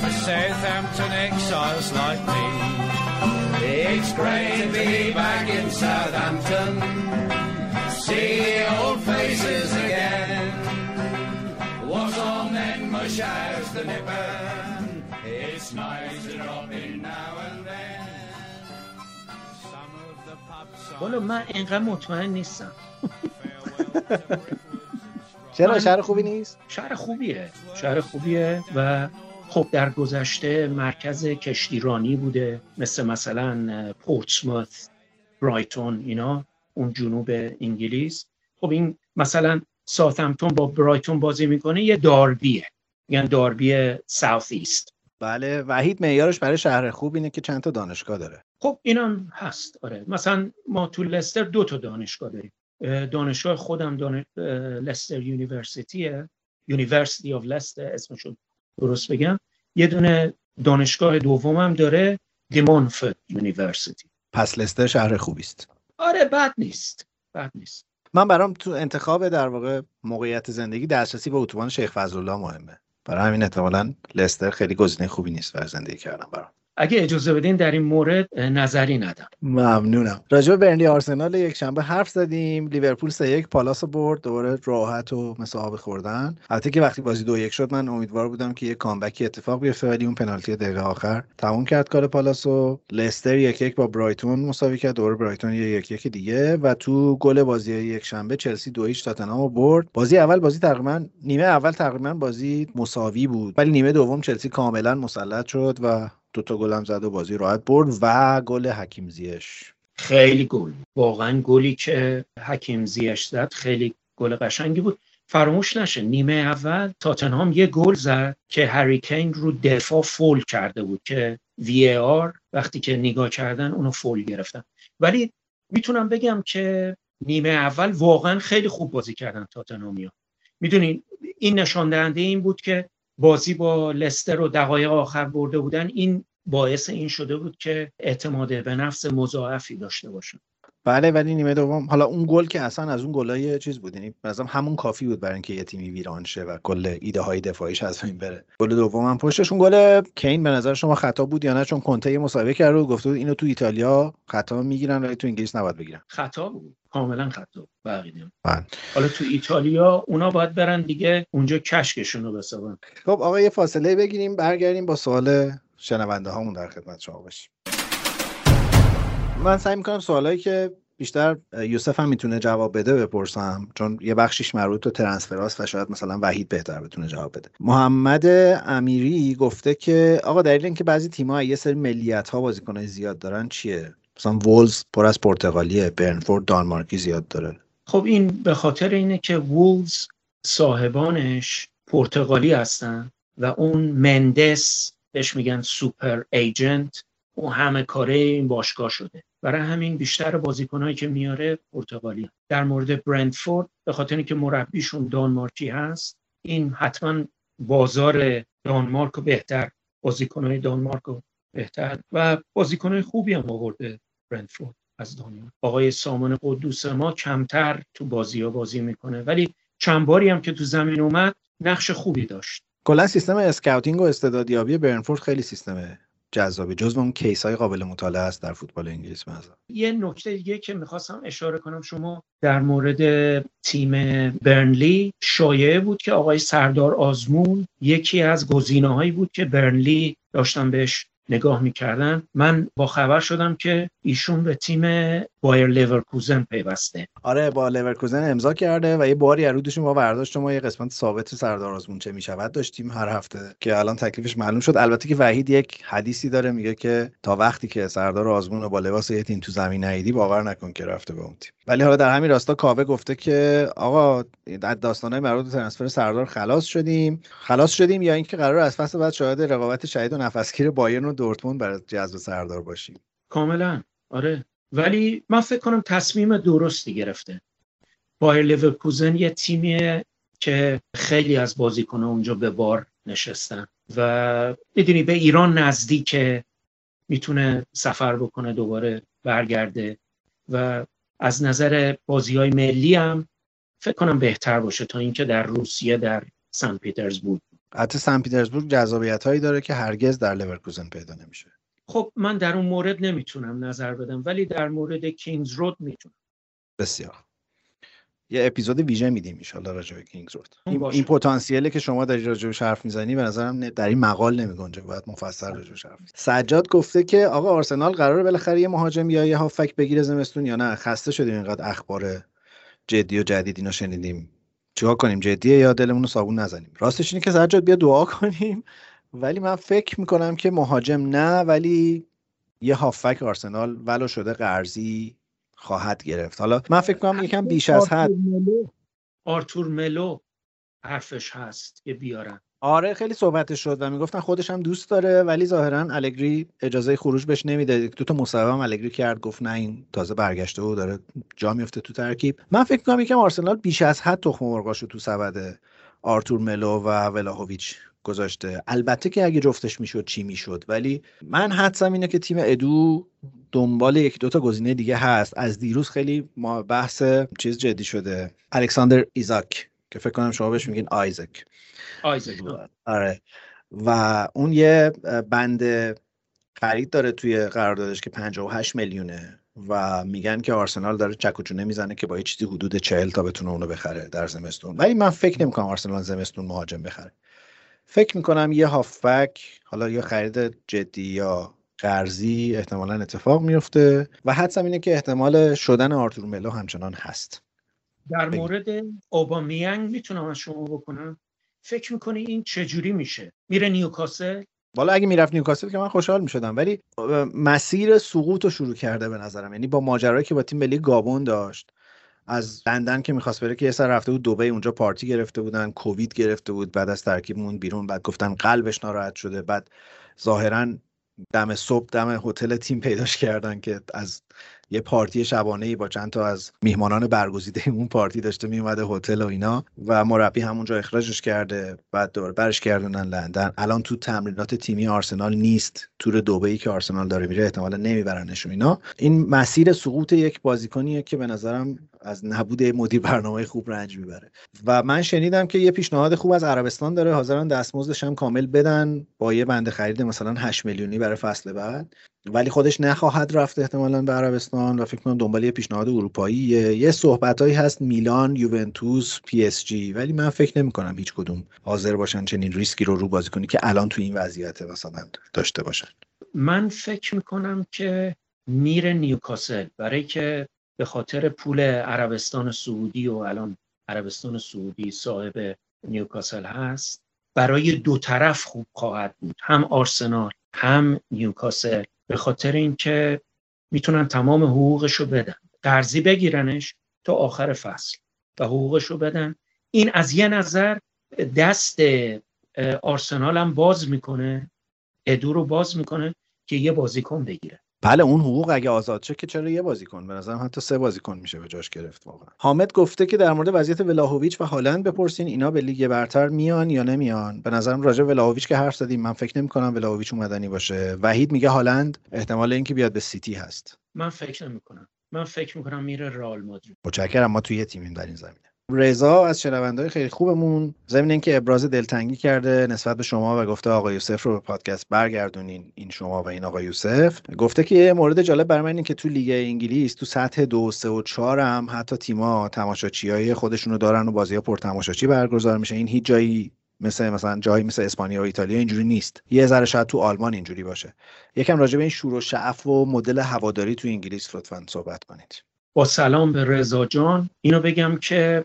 for Southampton exiles like me. It's great to be back in Southampton. See the old faces again. What's on then mush as the nipper? It's nice to drop in now and then. Some of the pubs. والا من اینقدر مطمئن نیستم. چرا؟ شهر خوبی نیست؟ شهر خوبیه، شهر خوبیه و خب در گذشته مرکز کشتیرانی بوده، مثل مثلا پورتسموث، برایتون، اینا اون جنوب انگلیس. خب این مثلا ساوتهمپتون با برایتون بازی میکنه، یه داربیه، یعنی داربی ساوث ایست. بله وحید معیارش برای شهر خوب اینه که چند تا دانشگاه داره. خب اینم هست آره، مثلا ما تو لستر دو تا دانشگاه داریم. دانشگاه خودم دانش... لستر یونیورسیتیه، یونیورسیتی آف لستر اسمشون درست بگم. یه دونه دانشگاه دومم داره، دیمونفورد یونیورسیتی. پس لستر شهر خوبیست. آره بد نیست، بد نیست. من برام تو انتخاب در واقع موقعیت زندگی دسترسی به اتوبان شیخ فضلالله مهمه، برای همین احتمالاً لستر خیلی گزینه خوبی نیست برای زندگی کردن برام. اگه اجازه بدین در این مورد نظری ندم. ممنونم. راجع به برنلی آرسنال یک شنبه حرف زدیم، لیورپول سه یک پالاس برد، دوباره راحت و مساوی خوردن. البته که وقتی بازی دو یک شد من امیدوار بودم که یک کامبکی اتفاق بیفته، ولی اون پنالتی دقیقه آخر تموم کرد کار پالاسو. لستر یک یک با برایتون مساوی کرد، دوباره برایتون یک یک دیگه و تو گل بازی یک شنبه چلسی دو هیچ تاتنهامو برد. بازی اول بازی تقریبا نیمه اول تقریبا بازی مساوی بود، ولی نیمه دوم چلسی کاملا مسلط شد و دو تا گل هم زد و بازی راحت برد. و گل حکیم زیش خیلی گل، واقعا گلی که حکیم زیش زد خیلی گل قشنگی بود. فراموش نشه نیمه اول تاتنهام یه گل زد که هری کین رو دفاع فول کرده بود که وی آر وقتی که نگاه کردن اونو فول گرفتن، ولی میتونم بگم که نیمه اول واقعا خیلی خوب بازی کردن تاتنهامیا. میدونین این نشان دهنده این بود که بازی با لستر رو دقایق آخر برده بودن، این باعث این شده بود که اعتماد به نفس مضاعفی داشته باشن. بله ولی نیمه دوم حالا اون گل که اصلا از اون گلای چیز بود، یعنی مثلا همون کافی بود برای اینکه یه تیمی ویران شه و کل ایده های دفاعیش از بین بره. گل دوم هم پشتش اون گل کین به نظر شما خطا بود یا نه؟ چون کنته مسابقه کرد و گفته بود اینو تو ایتالیا خطا میگیرن ولی تو انگلیس نباید بگیرن. خطا بود، کاملا خطا. بقیدیم حالا تو ایتالیا اونا باید برن دیگه اونجا کشکشون رو بسازن. خب آقا یه فاصله بگیریم، برگردیم با سوال شنونده هامون در خدمت شما باشیم. من سعی میکنم سوالایی که بیشتر یوسف هم میتونه جواب بده بپرسم، چون یه بخشیش مربوط به ترنسفراست و شاید مثلا وحید بهتر بتونه جواب بده. محمد امیری گفته که آقا دلیل اینکه بعضی تیم‌ها یه سری ملیت‌ها بازیکن‌های زیاد دارن چیه؟ مثلا وولز پر از پرتغالیه، برنفورد دانمارکی زیاد داره. خب این به خاطر اینه که وولز صاحبانش پرتغالی هستن و اون مندس بهش میگن سوپر ایجنت، اون همه کاره این باشگاه شده، برای همین بیشتر بازیکنایی که میاره پرتغالی. در مورد برندفورد به خاطر اینکه مربیشون دانمارکی هست، این حتما بازار دانمارک رو بهتر، بازیکنای دانمارک رو بهتر و بازیکنای خوبی هم آورده برندفورد از دانمارک. آقای سامان قدوس ما کمتر تو بازی‌ها بازی میکنه ولی چند باری هم که تو زمین اومد نقش خوبی داشت. کلا سیستم اسکاوتینگ و استعدادیابی برندفورد خیلی سیستمه جذابه، جزو اون کیس‌های قابل مطالعه است در فوتبال انگلیس. مثلا یه نکته دیگه که می‌خواستم اشاره کنم، شما در مورد تیم برنلی شایعه بود که آقای سردار آزمون یکی از گزینه‌هایی بود که برنلی داشتن بهش نگاه می‌کردن. من با خبر شدم که ایشون به تیم بایر لیورکوزن پیوسته. آره با لیورکوزن امضا کرده و یه باری عروضشون با برداشت ما یه قسمت ثابت سردار آزمون چه میشود داشتیم هر هفته که الان تکلیفش معلوم شد. البته که وحید یک حدیثی داره میگه که تا وقتی که سردار آزمون رو با لباس یه تیم تو زمین ندیدی باور نکن که رفته به اون تیم. ولی حالا در همین راستا کاوه گفته که آقا از داستانای مربوط به ترانسفر سردار خلاص شدیم. خلاص شدیم یا اینکه قرار از فصل بعد شاید رقابت شدید و نفسگیر بایرن و دورتموند برای جذب سردار باشیم. کاملا آره، ولی من فکر کنم تصمیم درستی گرفته. بایر لیورکوزن یه تیمیه که خیلی از بازیکن‌ها اونجا به بار نشستن و میدونی به ایران نزدیکه، میتونه سفر بکنه دوباره برگرده و از نظر بازی‌های ملی هم فکر کنم بهتر باشه تا اینکه در روسیه در سن پیترزبورگ. حتی سن پیترزبورگ جذابیت‌هایی داره که هرگز در لیورکوزن پیدا نمیشه. خب من در اون مورد نمیتونم نظر بدم ولی در مورد کینگز رود میتونم. بسیار. یه اپیزود ویژه میدیم ان شاءالله راجع به کینگز رود. این, این پتانسیلی که شما در راجع بهش حرف میزنی به نظرم در این مقال نمیگنجه، باید مفصل راجع بهش حرف بزنیم. سجاد گفته که آقا آرسنال قراره بالاخره یه مهاجم یا یه هافک بگیره زمستون یا نه؟ خسته شدیم اینقدر اخبار جدی و جدید اینو شنیدیم. چیکار کنیم؟ جدیه یا دلمون رو صابون نزنیم؟ راستش اینه که سجاد بیا دعا کنیم. ولی من فکر میکنم که مهاجم نه، ولی یه هافک آرسنال ولو شده قرضی خواهد گرفت. حالا من فکر کنم یکم بیش از حد ملو. آرتور ملو حرفش هست که بیارن. آره خیلی صحبتش شد و میگفتن خودش هم دوست داره ولی ظاهرا الگری اجازه خروج بهش نمیده. دو تا مصاحبه هم الگری کرد گفت نه این تازه برگشته و داره جا میفته تو ترکیب. من فکر میکنم یکم آرسنال بیش از حد تخم مرغاشو تو سبد آرتور ملو و ولاهوویچ گذاشته. البته که اگه جفتش میشد چی میشد، ولی من حدسم اینه که تیم ادو دنبال یک دوتا گزینه دیگه هست. از دیروز خیلی ما بحث چیز جدی شده، الکساندر ایزاک که فکر کنم شما بهش میگین آیزک آیزک آره، و اون یه بند خرید داره توی قراردادش که پنجاه و هشت میلیونه و میگن که آرسنال داره چک و چونه میزنه که با یه چیزی حدود چهل تا بتونه اونو بخره در زمستون. ولی من فکر نمی‌کنم آرسنال زمستون مهاجم بخره. فکر میکنم یه هافبک، حالا یا خرید جدی یا قرضی احتمالاً اتفاق میفته و حدسم اینه که احتمال شدن آرتور ملو همچنان هست. در بگید. مورد اوبامیانگ میتونم از شما بکنم. فکر میکنی این چجوری میشه؟ میره نیوکاسل؟ والا اگه میرفت نیوکاسل که من خوشحال میشدم، ولی مسیر سقوط رو شروع کرده به نظرم. یعنی با ماجرایی که با تیم ملی گابون داشت، از لندن که می‌خواست بره که یه سر رفته بود دبی، اونجا پارتی گرفته بودن، کووید گرفته بود، بعد از ترکیب موند بیرون، بعد گفتن قلبش ناراحت شده، بعد ظاهراً دم صبح دم هتل تیم پیداش کردن که از یه پارتی شبانه‌ای با چند تا از میهمانان برگزیده اون پارتی داشته میومده هتل و اینا و مربی همونجا اخراجش کرده، بعد دور برش گردوندن لندن. الان تو تمرینات تیمی آرسنال نیست، تور دبی که آرسنال داره میره احتمالاً نمیبرنش اینا. این مسیر سقوط یک بازیکنیه که به نظرم از نبود مدیر برنامه خوب رنج میبره و من شنیدم که یه پیشنهاد خوب از عربستان داره، حاضرن دستمزدش هم کامل بدن با یه بند خرید مثلا هشت میلیونی برای فصل بعد، ولی خودش نخواهد رفت احتمالاً به عربستان و فکر کنم دنبال یه پیشنهاد اروپایی. یه صحبتایی هست میلان، یوونتوس، پی اس جی، ولی من فکر نمی‌کنم هیچ کدوم حاضر باشن چنین ریسکی رو رو بازیکنی که الان تو این وضعیت مثلا داشته باشن. من فکر می‌کنم که میره نیوکاسل برای که به خاطر پول عربستان سعودی و الان عربستان سعودی صاحب نیوکاسل هست، برای دو طرف خوب خواهد بود، هم آرسنال هم نیوکاسل، به خاطر اینکه میتونن تمام حقوقشو بدن، قرضی بگیرنش تا آخر فصل و حقوقشو بدن. این از یه نظر دست آرسنال هم باز میکنه، ادو رو باز میکنه که یه بازیکن بگیره. بله اون حقوق اگه آزاد شه که چرا یه بازیکن، به نظرم حتی سه بازیکن میشه به جاش گرفت واقعا. حامد گفته که در مورد وضعیت ولاهوویچ و هالند بپرسین اینا به لیگ برتر میان یا نمیان. به نظرم راجع ولاهوویچ که حرف زدیم من فکر نمی‌کنم ولاهوویچ اومدنی باشه. وحید میگه هالند احتمال اینکه بیاد به سیتی هست. من فکر نمی‌کنم. من فکر می‌کنم میره رئال مادرید. متشکرم، ما توی یه تیمیم در این زمینه. رضا از شنونده‌های خیلی خوبمون ضمن اینکه ابراز دلتنگی کرده نسبت به شما و گفته آقای یوسف رو به پادکست برگردونین، این شما و این آقای یوسف، گفته که مورد جالب برام اینه که تو لیگ انگلیس تو سطح دو، سه و چهار هم حتی تیم‌ها تماشاچیای خودشونو دارن و بازی‌ها پرتماشاچی برگزار میشه. این هیچ جایی مثلا مثلا جایی مثل اسپانیا و ایتالیا اینجوری نیست. یه ذره شاید تو آلمان اینجوری باشه. یکم راجع به این شور و شعف و مدل هواداری تو انگلیس لطفاً صحبت کنید. با سلام به رضا جان، اینو بگم که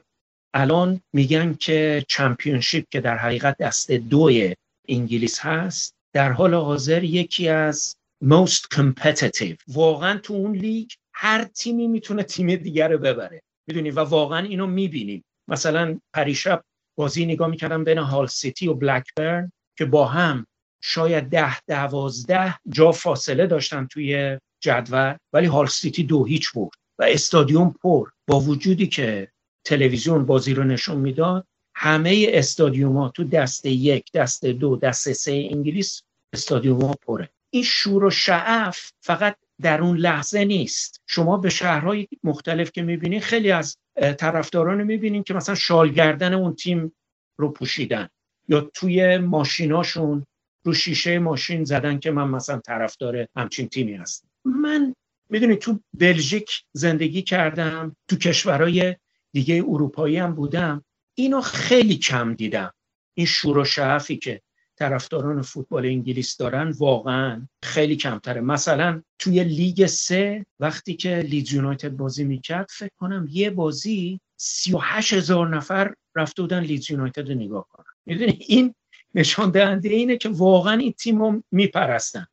الان میگن که چمپیونشیپ که در حقیقت دسته دوی انگلیس هست، در حال حاضر یکی از most competitive. واقعا تو اون لیگ هر تیمی میتونه تیم دیگر رو ببره، میدونی، و واقعا اینو میبینیم. مثلا پریشب بازی نگاه میکردم بین هال سیتی و بلکبرن که با هم شاید ده دوازده جا فاصله داشتن توی جدول، ولی هال سیتی دو هیچ برد و استادیوم پر. با وجودی که تلویزیون بازی رو نشون میداد، همه استادیوم‌ها تو دسته یک، دسته دو، دسته سه انگلیس استادیوم‌ها پره. این شور و شعف فقط در اون لحظه نیست. شما به شهرهای مختلف که میبینین خیلی از طرفداران رو میبینین که مثلا شالگردن اون تیم رو پوشیدن یا توی ماشیناشون رو شیشه ماشین زدن که من مثلا طرفدار همچین تیمی هستم. من میدونی تو بلژیک زندگی کردم، تو کشورهای دیگه اروپایی هم بودم، اینو خیلی کم دیدم. این شور و شعفی که طرفداران فوتبال انگلیس دارن واقعا خیلی کمتره. مثلا توی لیگ سه وقتی که لیدز یونایتد بازی میکرد، فکر کنم یه بازی سی و هشت هزار نفر رفته بودن لیدز یونایتد رو نگاه کنن. میدونی این نشان دهنده اینه که واقعا این تیم رو میپرستن.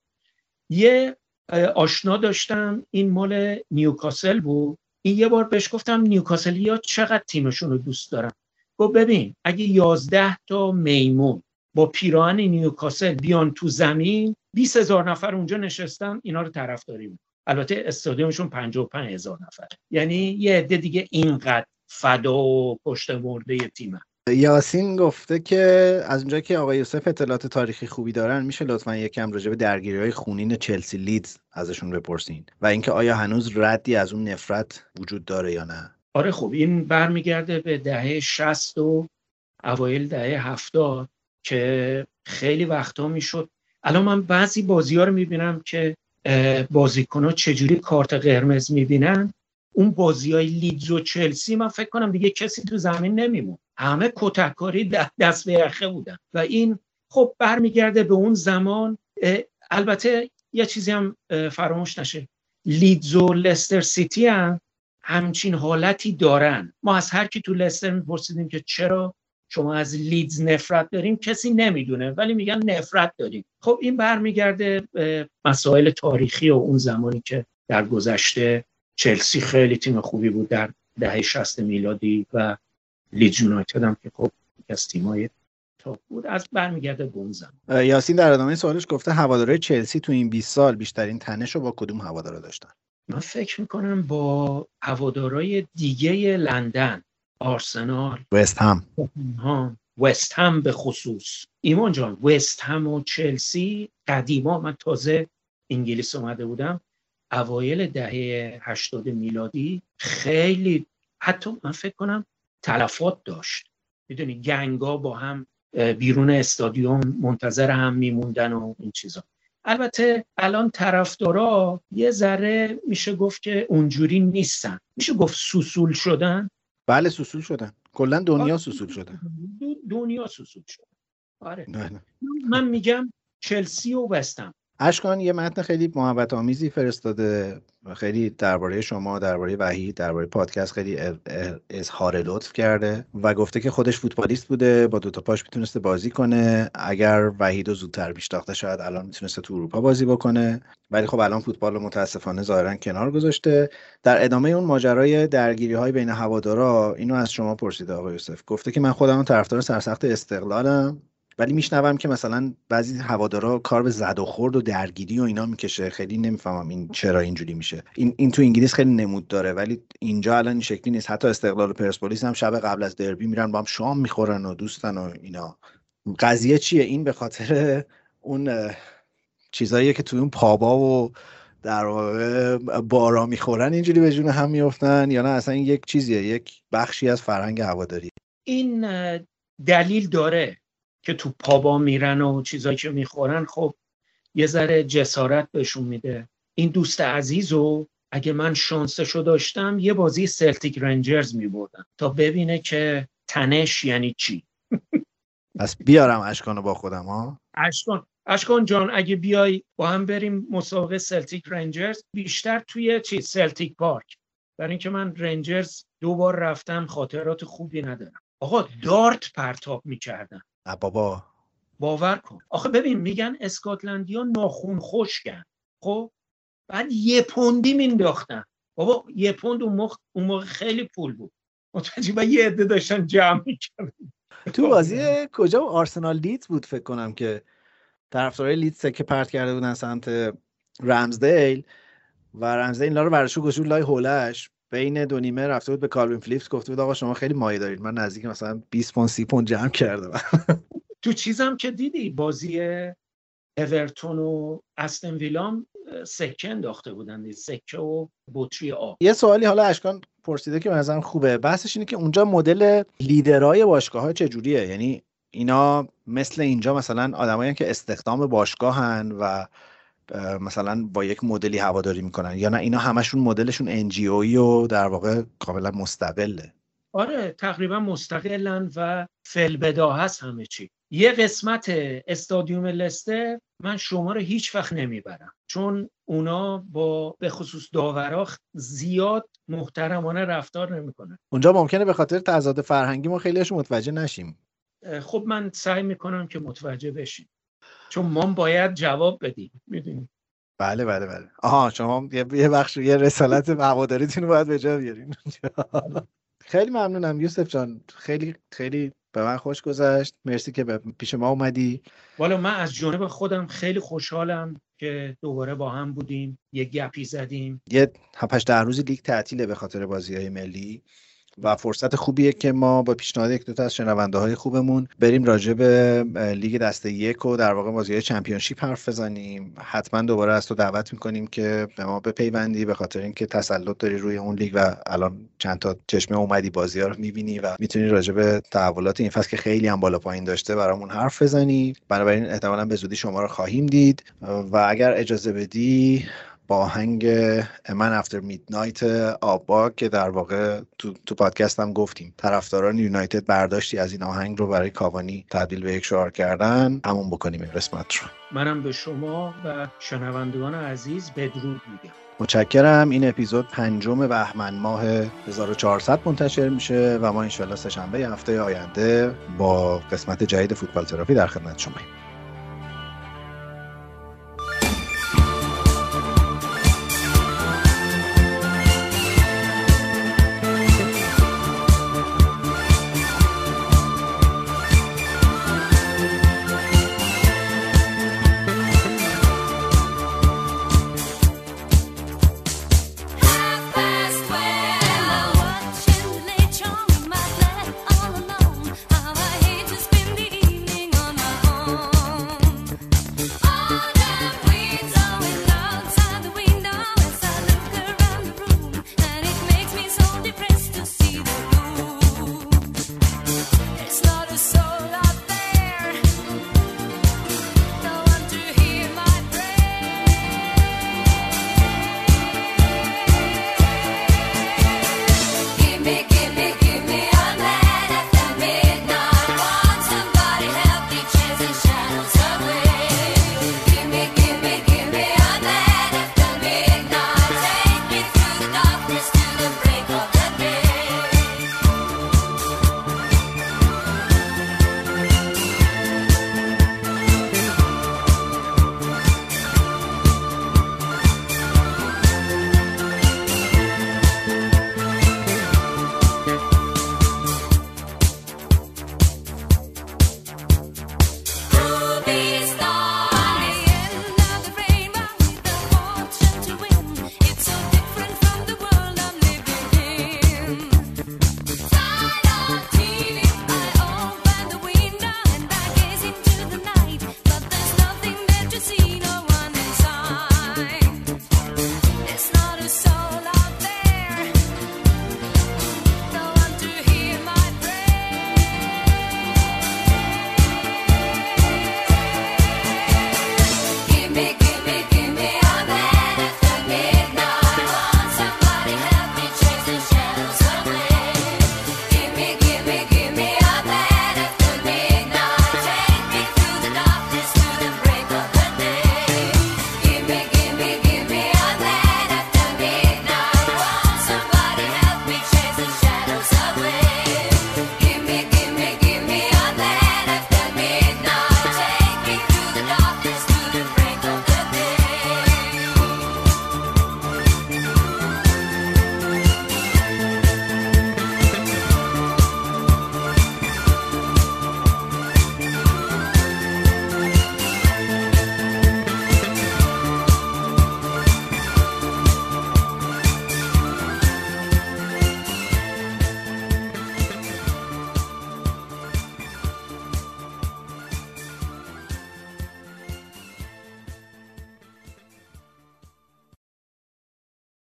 یه آشنا داشتم این مال نیوکاسل بود، این یه بار بهش گفتم نیوکاسلیا چقدر تیمشون رو دوست دارن. گفت ببین اگه یازده تا میمون با پیراهن نیوکاسل بیان تو زمین، بیست هزار نفر اونجا نشستن اینا رو طرفداری می‌کنن. البته استادیومشون پنجاه و پنج هزار نفر، یعنی یه عده دیگه اینقدر فدا و پشت مرده تیمه. یاسین گفته که از اونجایی که آقای یوسف اطلاعات تاریخی خوبی دارن، میشه لطفاً یکم راجع به درگیری‌های خونین چلسی لیدز ازشون بپرسین و اینکه آیا هنوز ردی از اون نفرت وجود داره یا نه. آره خب این برمیگرده به دهه شصت و اوایل دهه هفتاد که خیلی وقتا میشد. الان من بعضی بازی‌ها رو میبینم که بازیکن‌ها چجوری کارت قرمز میبینن. اون بازی‌های لیدز و چلسی من فکر کنم دیگه کسی تو زمین نمیمون، همه کتککاری دست به یخه بودن و این خب برمیگرده به اون زمان. البته یه چیزی هم فراموش نشه، لیدز و لستر سیتی هم همچین حالتی دارن. ما از هر کی تو لستر میپرسیدیم که چرا شما از لیدز نفرت داریم، کسی نمیدونه ولی میگن نفرت داریم. خب این برمیگرده به مسائل تاریخی و اون زمانی که در گذشته چلسی خیلی تیم خوبی بود در دهه شصت میلادی و لیدز یونایتد هم که خب از تیمای تاپ بود، از برمیگرده به اون زمان. یاسین در ادامه سوالش گفته هوادارهای چلسی تو این بیست سال بیشترین تنش رو با کدوم هوادارا داشتن؟ من فکر میکنم با هوادارهای دیگه لندن، آرسنال، وست هم ها وست هم به خصوص. ایمان جان وست هم و چلسی قدیما، من تازه انگلیس اومده بودم اوایل دهه هشتاد میلادی، خیلی حتی من فکر کنم تلفات داشت. میدونی گنگا با هم بیرون استادیوم منتظر هم میموندن و این چیزا. البته الان طرفدارا یه ذره میشه گفت که اونجوری نیستن، میشه گفت سوسول شدن. بله سوسول شدن، کلا دنیا سوسول شدن، دنیا سوسول شدن. آره نه نه. من میگم چلسی و وست هم اشکان یه متن خیلی محبت آمیزی فرستاده، خیلی درباره شما، درباره وحید، درباره پادکست خیلی اظهار لطف کرده و گفته که خودش فوتبالیست بوده، با دوتا پاش میتونسته بازی کنه. اگر وحیدو زودتر میشناخته شاید الان میتونسته تو اروپا بازی بکنه، ولی خب الان فوتبال رو متاسفانه ظاهرا کنار گذاشته. در ادامه اون ماجرای درگیری‌های بین هوادارا اینو از شما پرسیده آقای یوسف، گفته که من خودم طرفدار سرسخت استقلالم، ولی میشنوم که مثلا بعضی هوادارا کار به زد و خورد و درگیری و اینا میکشه. خیلی نمیفهمم این چرا اینجوری میشه. این این تو انگلیس خیلی نمود داره، ولی اینجا الان این شکلی نیست. حتی استقلال و پرسپولیس هم شب قبل از دربی میرن با هم شام میخورن و دوستن و اینا. قضیه چیه؟ این به خاطر اون چیزاییه که توی اون پابا و در واقع بارا میخورن اینجوری به جون هم میافتن، یا نه اصلا این یک چیزیه، یک بخشی از فرهنگ هواداری؟ این دلیل داره که تو پابا میرن و چیزایی که میخورن، خب یه ذره جسارت بهشون میده. این دوست عزیزو اگه من شانسشو داشتم یه بازی سلتیک رنجرز میبردم تا ببینه که تنش یعنی چی. پس بیارم اشکانو با خودم ها. اشکان اشکان جان اگه بیای با هم بریم مسابقه سلتیک رنجرز، بیشتر توی چی سلتیک پارک، برای اینکه من رنجرز دو بار رفتم خاطرات خوبی ندارم. آقا دارت پرتاب میکردن. بابا باور کن. آخه ببین میگن اسکاتلندیا ناخون خشکن، خب بعد یه پوندی مینداختن. بابا یه پوند اون موقع اون موقع خیلی پول بود، متوجه؟ یه عده داشتن جمع می‌کردن. تو بازی کجا آرسنال لیدز بود فکر کنم که طرفدارای لیدز که پرت کرده بودن سمت رمزدیل و رمزدیل لا رو برشو گشود لای هولش، بین دو نیمه رفته بود به کالوین فلیپس گفته بود آقا شما خیلی مایه دارید، من نزدیک مثلا بیست پوند سی پوند جمع کردم. تو چیزم که دیدی بازی اورتون و استون ویلا سکه انداخته بودن، سکه و بطری آب. یه سوالی حالا اشکان پرسیده که به نظرم خوبه، بحثش اینه که اونجا مدل لیدرای باشگاه‌ها چجوریه؟ یعنی اینا مثل اینجا مثلا آدمایی که استخدام باشگاهن و مثلا با یک مدلی هواداری میکنن، یا نه اینا همشون مدلشون انجیوی و در واقع کاملا مستقله؟ آره تقریبا مستقلن و فلبدا هست همه چی. یه قسمت استادیوم لستر من شما رو هیچ وقت نمیبرم، چون اونا با به خصوص داورا زیاد محترمانه رفتار نمیکنن. اونجا ممکنه به خاطر تضاد فرهنگی ما خیلیش متوجه نشیم. خب من سعی میکنم که متوجه بشیم، چون ما باید جواب بدیم، میدونی؟ بله بله بله. آها شما یه بخش یه رسالت هواداریتون رو باید به جا بیارین. خیلی ممنونم یوسف جان، خیلی خیلی به من خوش گذشت، مرسی که پیش ما اومدی. والا من از جانب خودم خیلی خوشحالم که دوباره با هم بودیم، یه گپی زدیم. یه هفت هشت روز لیگ تعطیله به خاطر بازی‌های ملی و فرصت خوبیه که ما با پیشنهاد یک دو تا از شنونده‌های خوبمون بریم راجع به لیگ دسته یک و در واقع بازی‌های چمپیونشیپ حرف بزنیم. حتما دوباره از تو دعوت می‌کنیم که به ما بپیوندی، به خاطر اینکه تسلط داری روی اون لیگ و الان چند تا چشمه اومدی بازی‌ها رو می‌بینی و می‌تونی راجع به تحولات این فصل که خیلی هم بالا پایین داشته برامون حرف بزنی. بنابراین احتمالاً به زودی شما رو خواهیم دید و اگر اجازه بدی با آهنگ من افتر میدنایت آبا که در واقع تو, تو پادکست هم گفتیم طرفداران یونایتد برداشتی از این آهنگ رو برای کاوانی تبدیل به یک شعار کردن، همون بکنیم قسمت رو. منم به شما و شنوندگان عزیز بدرود میگم. متشکرم. این اپیزود پنجم بهمن ماه هزار و چهارصد منتشر میشه و ما انشالله سه‌شنبه هفته آینده با قسمت جدید فوتبال تراپی در خدمت شماییم.